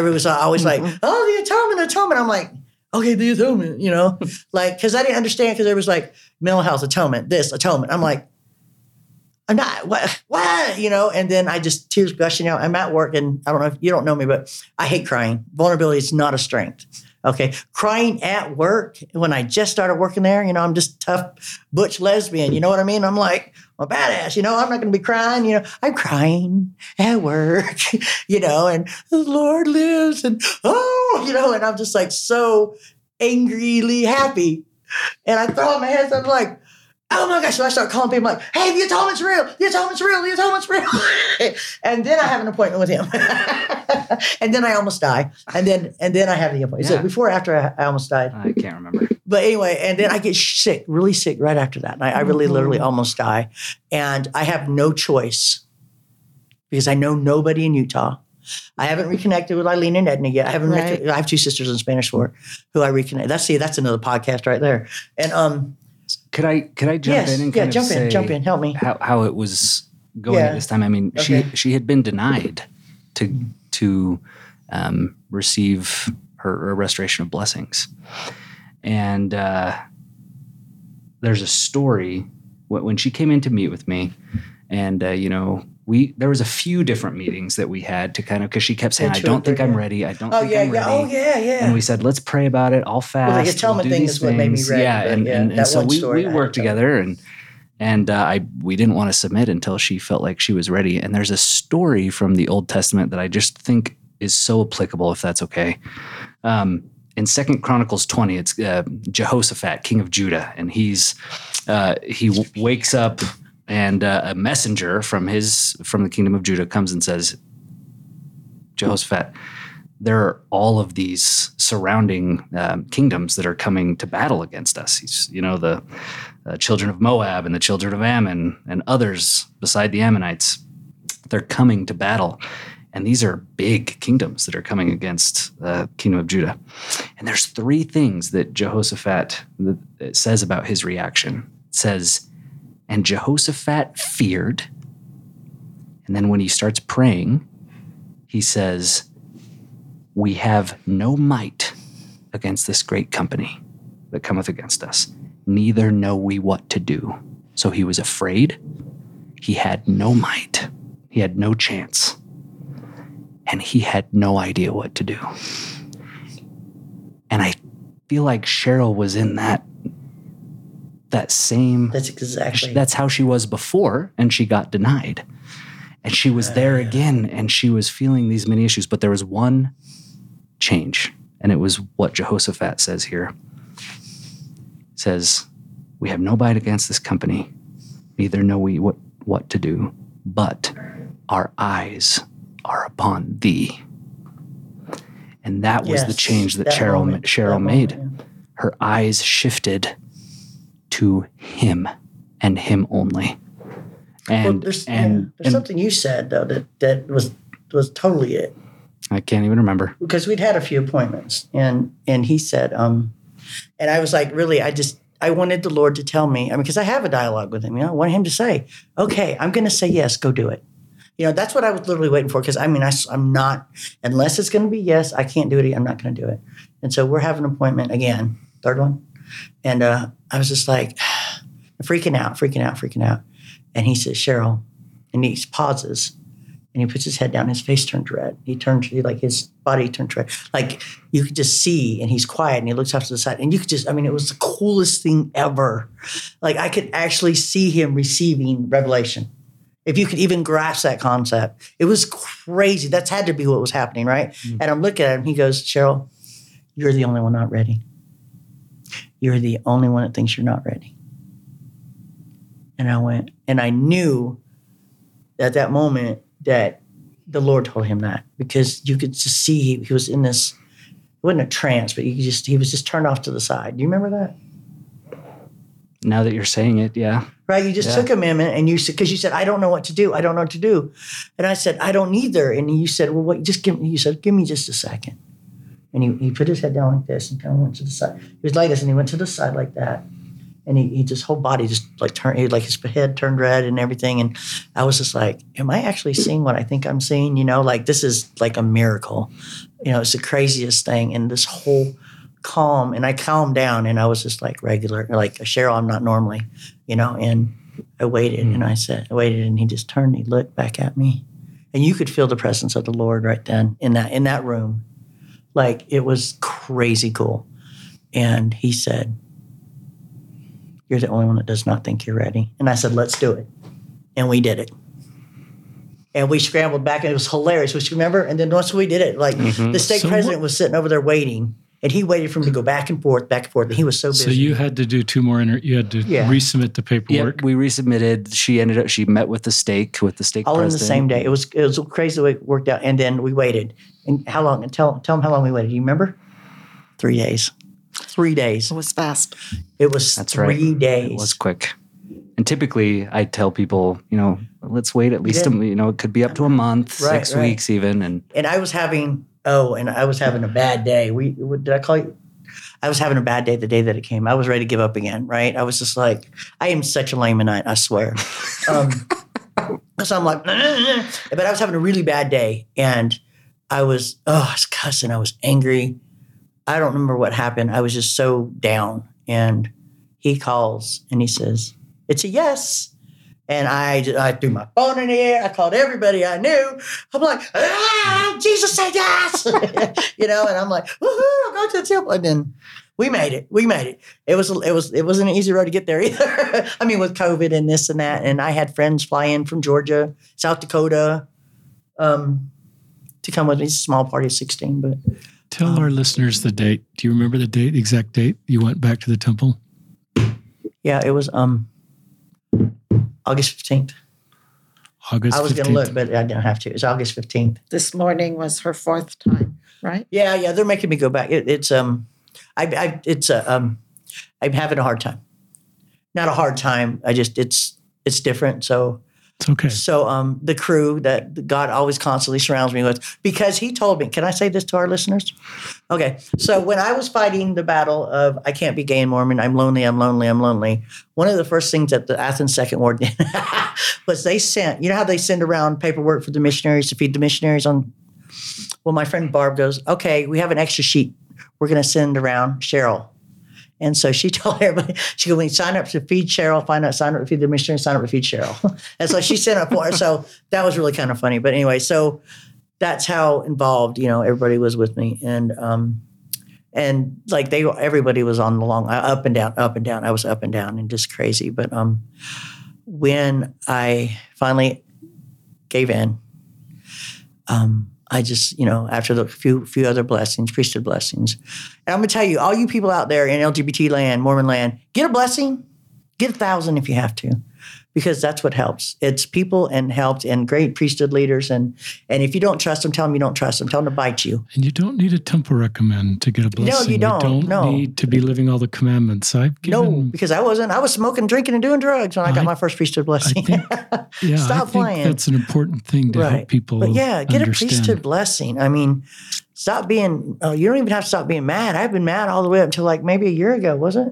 was always like, oh, the atonement. I'm like, okay, the atonement, because I didn't understand because there was like mental health atonement, this atonement. I'm like, I'm not, what, and then I just tears gushing out. I'm at work and I don't know if you don't know me, but I hate crying. Vulnerability is not a strength. Okay. Crying at work when I just started working there, I'm just tough butch lesbian. You know what I mean? I'm like, I'm a badass, I'm not going to be crying. I'm crying at work, and the Lord lives and, and I'm just like so angrily happy. And I throw up my hands. I'm like, oh my gosh. So I start calling people like, hey, the atonement's real. The atonement's real. The atonement's real. And then I have an appointment with him. And then I almost die. And then I have the appointment. Yeah. Is it before or after I almost died? I can't remember. But anyway, and then I get sick, really sick right after that. And I really literally almost die. And I have no choice because I know nobody in Utah. I haven't reconnected with Eileen and Edna yet. I haven't. Right. I have two sisters in Spanish War who I reconnect. That's another podcast right there. And could I jump in and jump in, help me how it was going at this time? I mean, she had been denied to receive her restoration of blessings, and there's a story when she came in to meet with me, and there was a few different meetings that we had to kind of, because she kept saying, I don't think I'm ready. And we said, let's pray about it. I'll fast. Well, the atonement thing is what made me ready. Yeah. And so we worked together and we didn't want to submit until she felt like she was ready. And there's a story from the Old Testament that I just think is so applicable, if that's okay. In 2 Chronicles 20, it's Jehoshaphat, king of Judah. And he wakes up. And a messenger from the kingdom of Judah comes and says, Jehoshaphat, there are all of these surrounding kingdoms that are coming to battle against us. The children of Moab and the children of Ammon and others beside the Ammonites, they're coming to battle. And these are big kingdoms that are coming against the kingdom of Judah. And there's three things that Jehoshaphat says about his reaction. It says, and Jehoshaphat feared. And then when he starts praying, he says, we have no might against this great company that cometh against us, neither know we what to do. So he was afraid. He had no might. He had no chance. And he had no idea what to do. And I feel like Cheryl was in that same... That's exactly... That's how she was before, and she got denied. And she was there again, and she was feeling these many issues. But there was one change, and it was what Jehoshaphat says here. It says, we have no might against this company, neither know we what to do, but our eyes are upon thee. And that was the change that Cheryl made. Her eyes shifted to him and him only. And there's something you said, though, that was totally it. I can't even remember. Because we'd had a few appointments, and he said, and I was like, really, I wanted the Lord to tell me, because I have a dialogue with him, I want him to say, okay, I'm going to say yes, go do it. That's what I was literally waiting for, because I'm not, unless it's going to be yes, I can't do it, I'm not going to do it. And so we're having an appointment again, third one. And I was just like, freaking out. And he says, Cheryl, and he pauses and he puts his head down. His face turns red. His body turns red. Like you could just see, and he's quiet and he looks off to the side, and you could just, it was the coolest thing ever. Like I could actually see him receiving revelation. If you could even grasp that concept, it was crazy. That's had to be what was happening, right? Mm-hmm. And I'm looking at him. He goes, Cheryl, you're the only one not ready. You're the only one that thinks you're not ready. And I went, and I knew at that moment that the Lord told him that, because you could just see he was in this, it wasn't a trance, but he was just turned off to the side. Do you remember that? Now that you're saying it, yeah. Right? You just took a minute and you said, because you said, I don't know what to do. And I said, I don't either. And you said, well, what? Give me just a second. And he put his head down like this and kind of went to the side. He was like this, and he went to the side like that. And he just, whole body just like turned, like his head turned red and everything. And I was just like, am I actually seeing what I think I'm seeing? Like this is like a miracle. It's the craziest thing. And this whole calm, and I calmed down, and I was just like regular, like Cheryl, I'm not normally, and I waited and I waited and he just turned, he looked back at me, and you could feel the presence of the Lord right then in that room. Like it was crazy cool. And he said, you're the only one that does not think you're ready. And I said, let's do it. And we did it. And we scrambled back, and it was hilarious, which you remember? And then once we did it, like the state president was sitting over there waiting, and he waited for him to go back and forth. And he was so busy. So you had to do resubmit the paperwork. Yeah, we resubmitted. She met with the stake, all president. All in the same day. It was crazy the way it worked out. And then we waited. And how long? Tell him how long we waited. Do you remember? 3 days. 3 days. It was fast. It was That's 3 days. It was quick. And typically I tell people, let's wait at least, it could be up to a month, right, 6 weeks even. And I was having, a bad day. Did I call you? I was having a bad day the day that it came. I was ready to give up again, right? I was just like, I am such a Lamanite, I swear. So I'm like, but I was having a really bad day. And I was cussing. I was angry. I don't remember what happened. I was just so down. And he calls and he says, it's a yes. And I threw my phone in the air. I called everybody I knew. I'm like, Jesus said yes. And I'm like, woohoo, I'll go to the temple. And then we made it. It wasn't an easy road to get there either. With COVID and this and that. And I had friends fly in from Georgia, South Dakota, to come with me. It's a small party of 16, but... Tell our listeners the date. Do you remember the exact date you went back to the temple? Yeah, it was August 15th. August 15th. I was going to look, but I didn't have to. It was August 15th. This morning was her fourth time, right? Yeah, they're making me go back. I'm having a hard time. Not a hard time. I just it's different, so it's okay. So the crew that God always constantly surrounds me with, because he told me, can I say this to our listeners? Okay. So when I was fighting the battle of I can't be gay and Mormon, I'm lonely. One of the first things that the Athens Second Ward did was they sent, how they send around paperwork for the missionaries to feed the missionaries on Well, my friend Barb goes, okay, we have an extra sheet. We're going to send around Cheryl. And so she told everybody, she could sign up to feed Cheryl, sign up to feed the missionary, sign up to feed Cheryl. And so she sent up for her. So that was really kind of funny. But anyway, so that's how involved, you know, everybody was with me. And like everybody was on the long, up and down. I was up and down and just crazy. But when I finally gave in, I just, you know, after the few other blessings, priesthood blessings. And I'm going to tell you, all you people out there in LGBT land, Mormon land, get a blessing. Get 1,000 if you have to, because that's what helps. It's people and helps and great priesthood leaders. And if you don't trust them, tell them you don't trust them. Tell them to bite you. And you don't need a temple recommend to get a blessing. No, you don't. You don't need to be living all the commandments. Because I wasn't. I was smoking, drinking, and doing drugs when I got my first priesthood blessing. I think that's an important thing to help people understand. Get a priesthood blessing. I mean, stop being, you don't even have to stop being mad. I've been mad all the way up until like maybe a year ago, was it?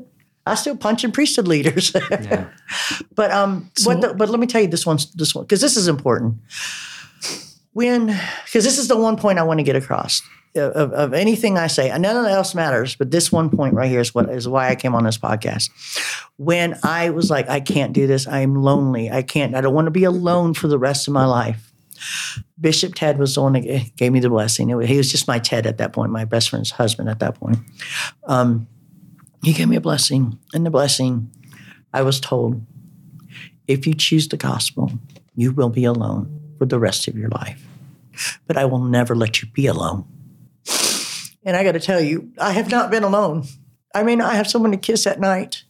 I still punch in priesthood leaders. But but let me tell you this one, because this is important. Because this is the one point I want to get across of anything I say. None of that else matters, but this one point right here is why I came on this podcast. When I was like, I can't do this. I'm lonely. I don't want to be alone for the rest of my life. Bishop Ted was the one that gave me the blessing. He was just my Ted at that point, my best friend's husband at that point. He gave me a blessing, and the blessing, I was told, if you choose the gospel, you will be alone for the rest of your life. But I will never let you be alone. And I got to tell you, I have not been alone. I mean, I have someone to kiss at night.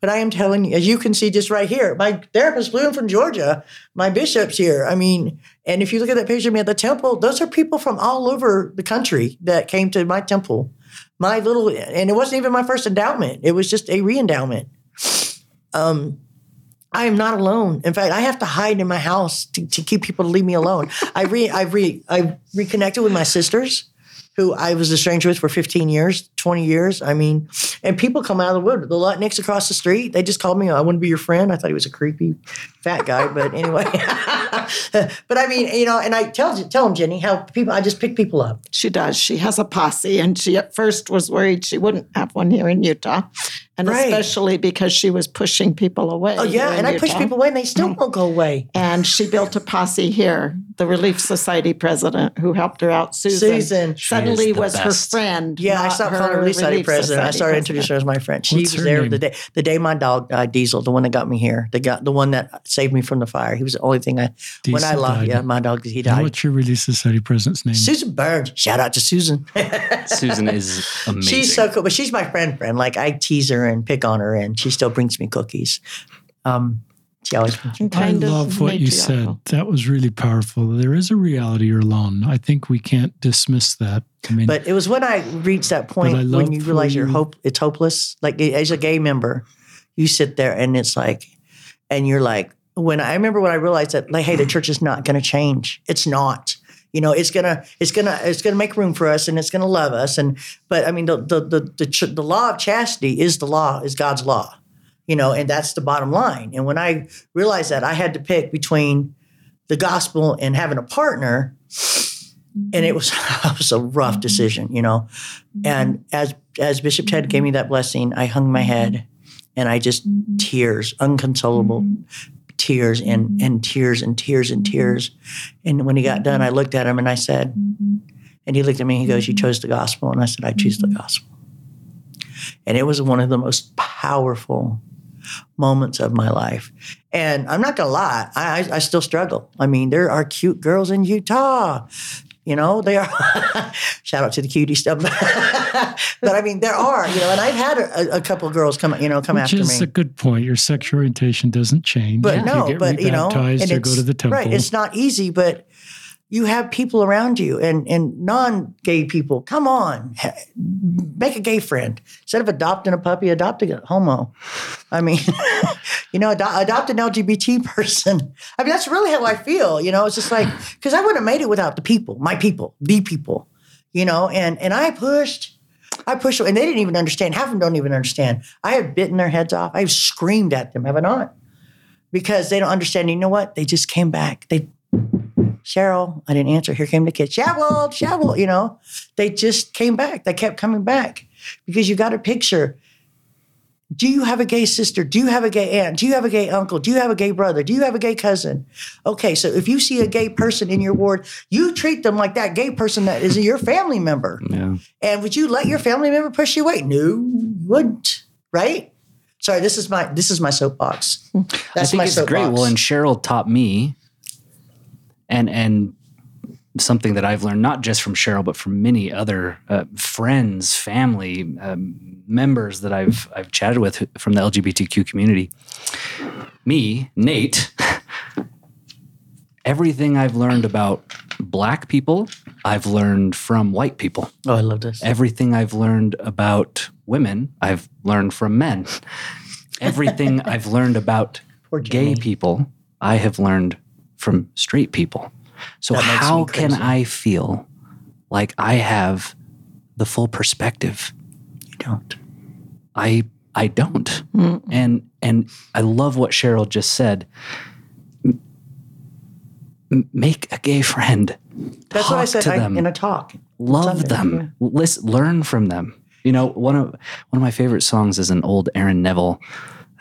But I am telling you, as you can see just right here, my therapist flew in from Georgia. My bishop's here. I mean, and if you look at that picture of me at the temple, those are people from all over the country that came to my temple. And it wasn't even my first endowment. It was just a re-endowment. I am not alone. In fact, I have to hide in my house to keep people to leave me alone. I reconnected with my sisters, who I was estranged with for 15 years, 20 years. I mean, and people come out of the wood. The Lutniks across the street, they just called me, I wouldn't be your friend. I thought he was a creepy fat guy, but anyway. But I mean, you know, and I tell them, Jenny, how people, I just pick people up. She does. She has a posse, and she at first was worried she wouldn't have one here in Utah. And especially because she was pushing people away. Oh, yeah, and I pushed people away, and they still won't go away. And she built a posse here. The Relief Society president who helped her out, Susan suddenly was her friend. Yeah, I stopped calling her Relief Society president. I started introducing her as my friend. She was there the day my dog died, Diesel, the one that got me here, the one that saved me from the fire. He was the only thing my dog, he died. What's your Relief Society president's name? Susan Byrne. Shout out to Susan. Susan is amazing. She's so cool, but she's my friend. Like, I tease her and pick on her, and she still brings me cookies. She always brings me cookies. I love what you said. That was really powerful. There is a reality you're alone. I think we can't dismiss that. I mean, but it was when I reached that point when you realize it's hopeless. Like, as a gay member, you sit there and it's like, and you're like, I realized that, like, hey, the church is not going to change. It's not. You know, it's gonna make room for us, and it's gonna love us. But I mean, the law of chastity is God's law, you know, and that's the bottom line. And when I realized that, I had to pick between the gospel and having a partner, and it was a rough decision, you know. And as Bishop Ted gave me that blessing, I hung my head, and I just tears, unconsolable. Tears and tears and tears and tears. And when he got done, I looked at him and I said, and he looked at me and he goes, you chose the gospel. And I said, I choose the gospel. And it was one of the most powerful moments of my life. And I'm not going to lie, I still struggle. I mean, there are cute girls in Utah. You know, they are, shout out to the cutie stuff, but I mean, there are, you know, and I've had a couple of girls come after me. Which is a good point. Your sexual orientation doesn't change. But you go to the temple. Right, it's not easy, but you have people around you and non-gay people. Come on, make a gay friend. Instead of adopting a puppy, adopt a homo. I mean, you know, adopt an LGBT person. I mean, that's really how I feel, you know, it's just like, because I wouldn't have made it without the people, you know, and I pushed, and they didn't even understand. Half of them don't even understand. I have bitten their heads off. I've screamed at them, have I not? Because they don't understand. You know what? They just came back. They Cheryl, I didn't answer. Here came the kids. Cheryl, you know. They just came back. They kept coming back because you got a picture. Do you have a gay sister? Do you have a gay aunt? Do you have a gay uncle? Do you have a gay brother? Do you have a gay cousin? Okay, so if you see a gay person in your ward, you treat them like that gay person that is your family member. Yeah. And would you let your family member push you away? No, you wouldn't, right? Sorry, this is my soapbox. That's my soapbox. I think it's great. Well, and Cheryl taught me, and something that I've learned not just from Cheryl but from many other friends, family members that I've chatted with from the LGBTQ community. Me, Nate, everything I've learned about Black people, I've learned from white people. Oh, I love this. Everything I've learned about women, I've learned from men. Everything I've learned about gay people, I have learned from straight people. So how can I feel like I have the full perspective? You don't. I don't. Mm-mm. And I love what Cheryl just said. Make a gay friend. That's talk what I said to them. In a talk. Love them. Yeah. Listen, learn from them. You know, one of my favorite songs is an old Aaron Neville.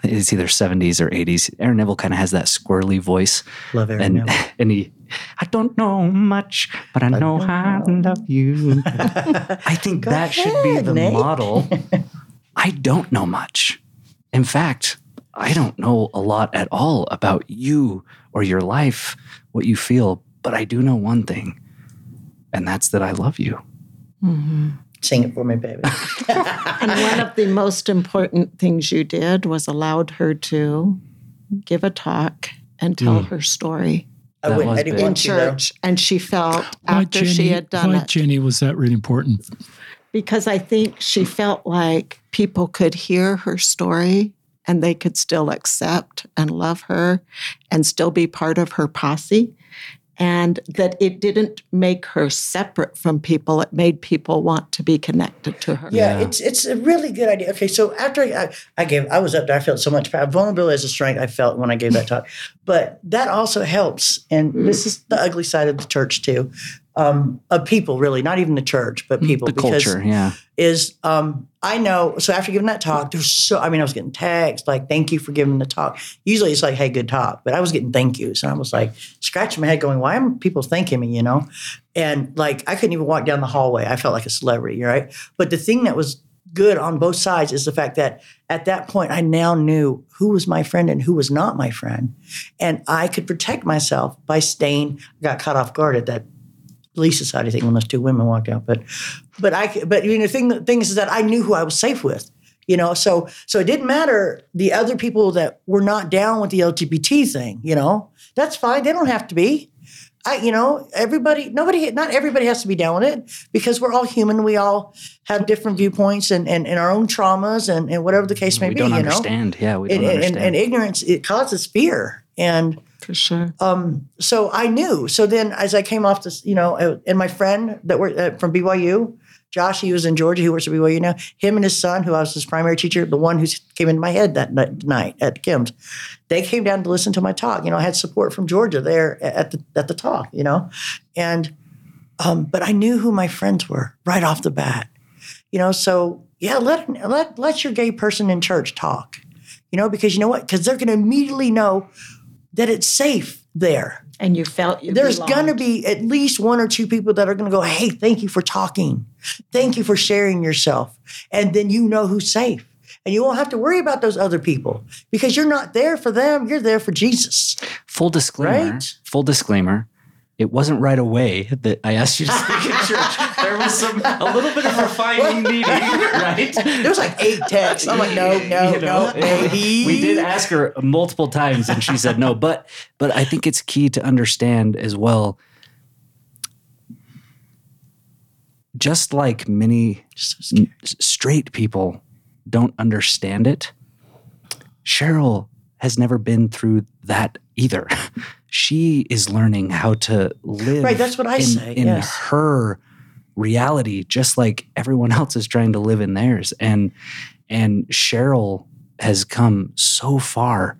It's either 70s or 80s. Aaron Neville kind of has that squirrely voice. Love Aaron Neville. And he, I don't know much, but I know how I love you. I think that should be the model. I don't know much. In fact, I don't know a lot at all about you or your life, what you feel, but I do know one thing, and that's that I love you. Mm-hmm. Sing it for me, baby. And one of the most important things you did was allowed her to give a talk and tell her story in church. And she felt after she had done it. Why, Jenny, was that really important? Because I think she felt like people could hear her story and they could still accept and love her and still be part of her posse. And that it didn't make her separate from people. It made people want to be connected to her. Yeah, it's a really good idea. Okay, so after I was up there, I felt so much power. Vulnerability is a strength I felt when I gave that talk. But that also helps. And this is the ugly side of the church too, of people really, not even the church, but people. The culture, yeah. I know, so after giving that talk, I was getting texts like, thank you for giving the talk. Usually it's like, hey, good talk. But I was getting thank yous. And I was like scratching my head going, why are people thanking me, you know? And like, I couldn't even walk down the hallway. I felt like a celebrity, right? But the thing that was good on both sides is the fact that at that point, I now knew who was my friend and who was not my friend. And I could protect myself by staying. I got caught off guard at that Police Society thing when those two women walked out, but you know, the thing is that I knew who I was safe with, you know, so it didn't matter the other people that were not down with the LGBT thing, you know, that's fine. They don't have to be. Not everybody has to be down with it because we're all human. We all have different viewpoints and our own traumas and whatever the case may be. We don't understand. Yeah, we don't understand. And ignorance, it causes fear. And for sure. So I knew. So then as I came off this, you know, and my friend that were from BYU, Josh, he was in Georgia, he works at BYU now, him and his son, who I was his primary teacher, the one who came into my head that night at Kim's, they came down to listen to my talk. You know, I had support from Georgia there at the talk, you know, and, but I knew who my friends were right off the bat, you know, so yeah, let your gay person in church talk, you know, because you know what, because they're going to immediately know that it's safe there. And you felt there's going to be at least one or two people that are going to go, hey, thank you for talking. Thank you for sharing yourself. And then you know who's safe. And you won't have to worry about those other people because you're not there for them. You're there for Jesus. Full disclaimer. Right? Full disclaimer. It wasn't right away that I asked you to speak in church. There was a little bit of refining needed, right? There was like 8 texts. I'm like, no, baby. We did ask her multiple times, and she said no. But I think it's key to understand as well, just like many straight people don't understand it, Cheryl has never been through that either. She is learning how to live right, that's what I say, in yes. her reality, just like everyone else is trying to live in theirs. And Cheryl has come so far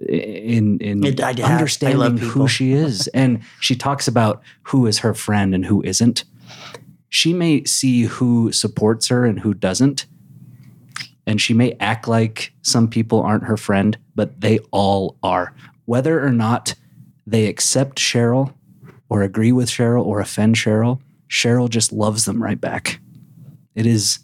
in understanding who she is. And she talks about who is her friend and who isn't. She may see who supports her and who doesn't. And she may act like some people aren't her friend, but they all are. Whether or not they accept Cheryl or agree with Cheryl or offend Cheryl, Cheryl just loves them right back. It is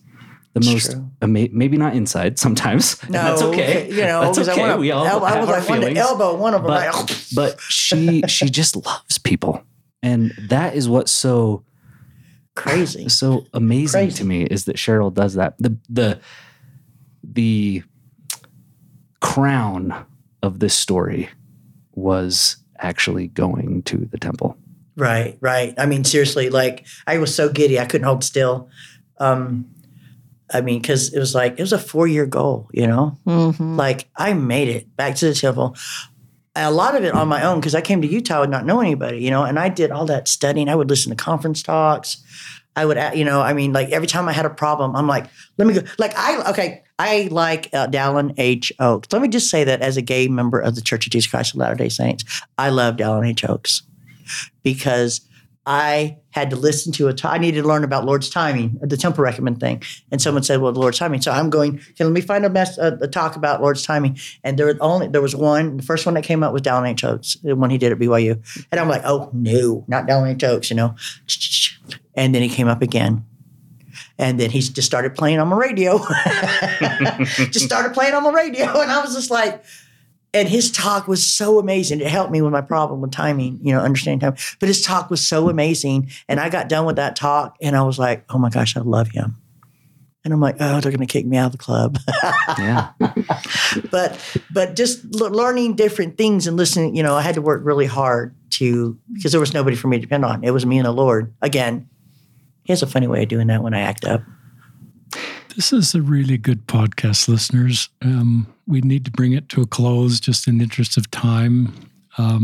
the most, maybe not inside sometimes. No, and that's okay. You know, that's okay. We all have our feelings. I was like, one to elbow one of them. But she just loves people. And that is what's so crazy, so amazing to me, is that Cheryl does that. The crown of this story was actually going to the temple. Right, right. I mean, seriously, like, I was so giddy. I couldn't hold still. I mean, because it was like, it was a 4-year goal, you know? Mm-hmm. Like, I made it back to the temple. A lot of it on my own, because I came to Utah and not know anybody, you know? And I did all that studying. I would listen to conference talks. I would, you know, I mean, like, every time I had a problem, I'm like, let me go. Like, I like Dallin H. Oaks. Let me just say that as a gay member of the Church of Jesus Christ of Latter-day Saints, I love Dallin H. Oaks because I had to listen to I needed to learn about Lord's timing, the temple recommend thing. And someone said, well, the Lord's timing. So I'm going, okay, let me find a talk about Lord's timing. And there was one, the first one that came up was Dallin H. Oaks, the one he did at BYU. And I'm like, oh, no, not Dallin H. Oaks, you know. And then he came up again. And then he just started playing on the radio. And I was just like, and his talk was so amazing. It helped me with my problem with timing, you know, understanding time. But his talk was so amazing. And I got done with that talk and I was like, oh my gosh, I love him. And I'm like, oh, they're going to kick me out of the club. Yeah. But just learning different things and listening, you know, I had to work really hard because there was nobody for me to depend on. It was me and the Lord again. He has a funny way of doing that when I act up. This is a really good podcast, listeners. We need to bring it to a close just in the interest of time. I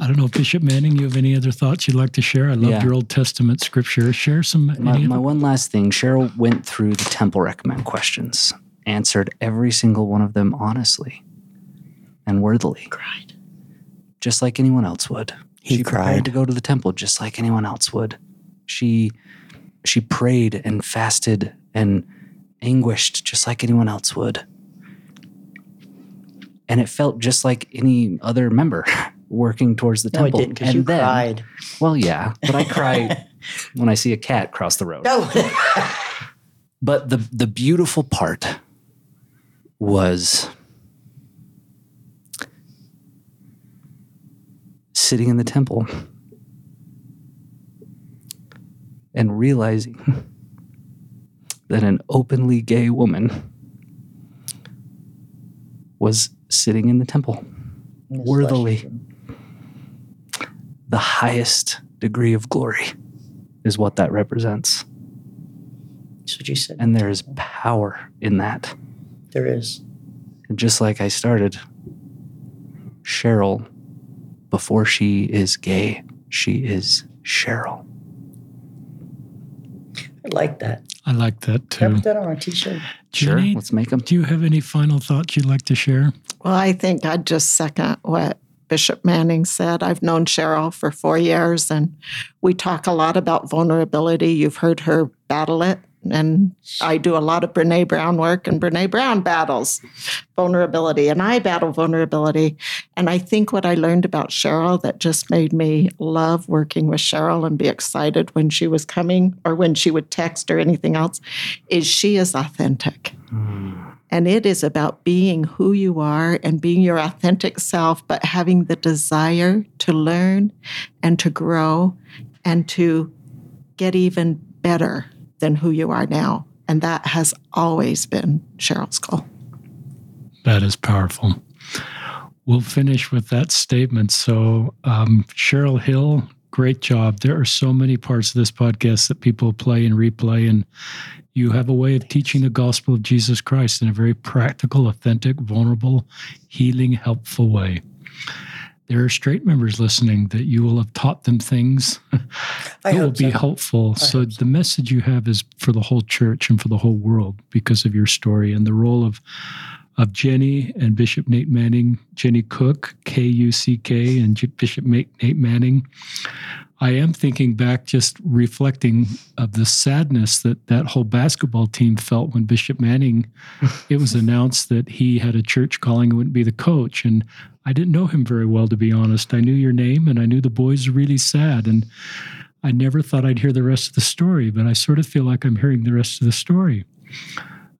don't know, Bishop Manning, you have any other thoughts you'd like to share? I love your Old Testament scripture. Share some. My one last thing. Cheryl went through the temple recommend questions, answered every single one of them honestly and worthily. Cried. Just like anyone else would. She cried to go to the temple just like anyone else would. She prayed and fasted and anguished just like anyone else would. And it felt just like any other member working towards the temple. No, it didn't, because you cried. Well, yeah, but I cry when I see a cat cross the road. No. But the beautiful part was sitting in the temple and realizing that an openly gay woman was sitting in the temple, worthily. The highest degree of glory is what that represents. That's what you said. And there is power in that. There is. And just like I started, Cheryl, before she is gay, she is Cheryl. I like that. I like that too. Can I put that on a t-shirt? Jenny, sure, let's make them. Do you have any final thoughts you'd like to share? Well, I think I'd just second what Bishop Manning said. I've known Cheryl for 4 years, and we talk a lot about vulnerability. You've heard her battle it, and I do a lot of Brené Brown work, and Brené Brown battles vulnerability, and I battle vulnerability. And I think what I learned about Cheryl that just made me love working with Cheryl and be excited when she was coming or when she would text or anything else is she is authentic. And it is about being who you are and being your authentic self, but having the desire to learn and to grow and to get even better than who you are now. And that has always been Cheryl's goal. That is powerful. We'll finish with that statement. So, Cheryl Hill, great job. There are so many parts of this podcast that people play and replay, and you have a way of teaching the gospel of Jesus Christ in a very practical, authentic, vulnerable, healing, helpful way. There are straight members listening that you will have taught them things that will be helpful. So the message you have is for the whole church and for the whole world because of your story and the role of of Jenny and Bishop Nate Manning, Jenny Cook, K-U-C-K, and Bishop Nate Manning. I am thinking back, just reflecting of the sadness that that whole basketball team felt when Bishop Manning, it was announced that he had a church calling and wouldn't be the coach. And I didn't know him very well, to be honest. I knew your name, and I knew the boys were really sad. And I never thought I'd hear the rest of the story, but I sort of feel like I'm hearing the rest of the story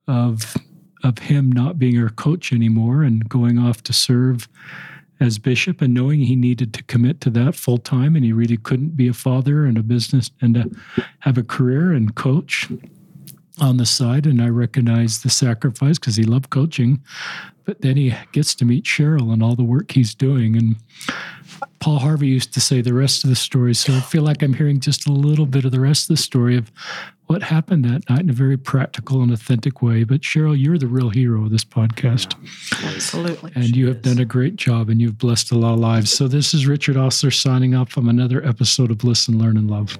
of him not being our coach anymore and going off to serve as bishop, and knowing he needed to commit to that full time, and he really couldn't be a father and a business and have a career and coach on the side. And I recognize the sacrifice because he loved coaching, but then he gets to meet Cheryl and all the work he's doing. And Paul Harvey used to say the rest of the story. So I feel like I'm hearing just a little bit of the rest of the story of what happened that night in a very practical and authentic way. But Cheryl, you're the real hero of this podcast. Yeah, absolutely. And you have done a great job, and you've blessed a lot of lives. So this is Richard Osler signing off from another episode of Listen, Learn, and Love.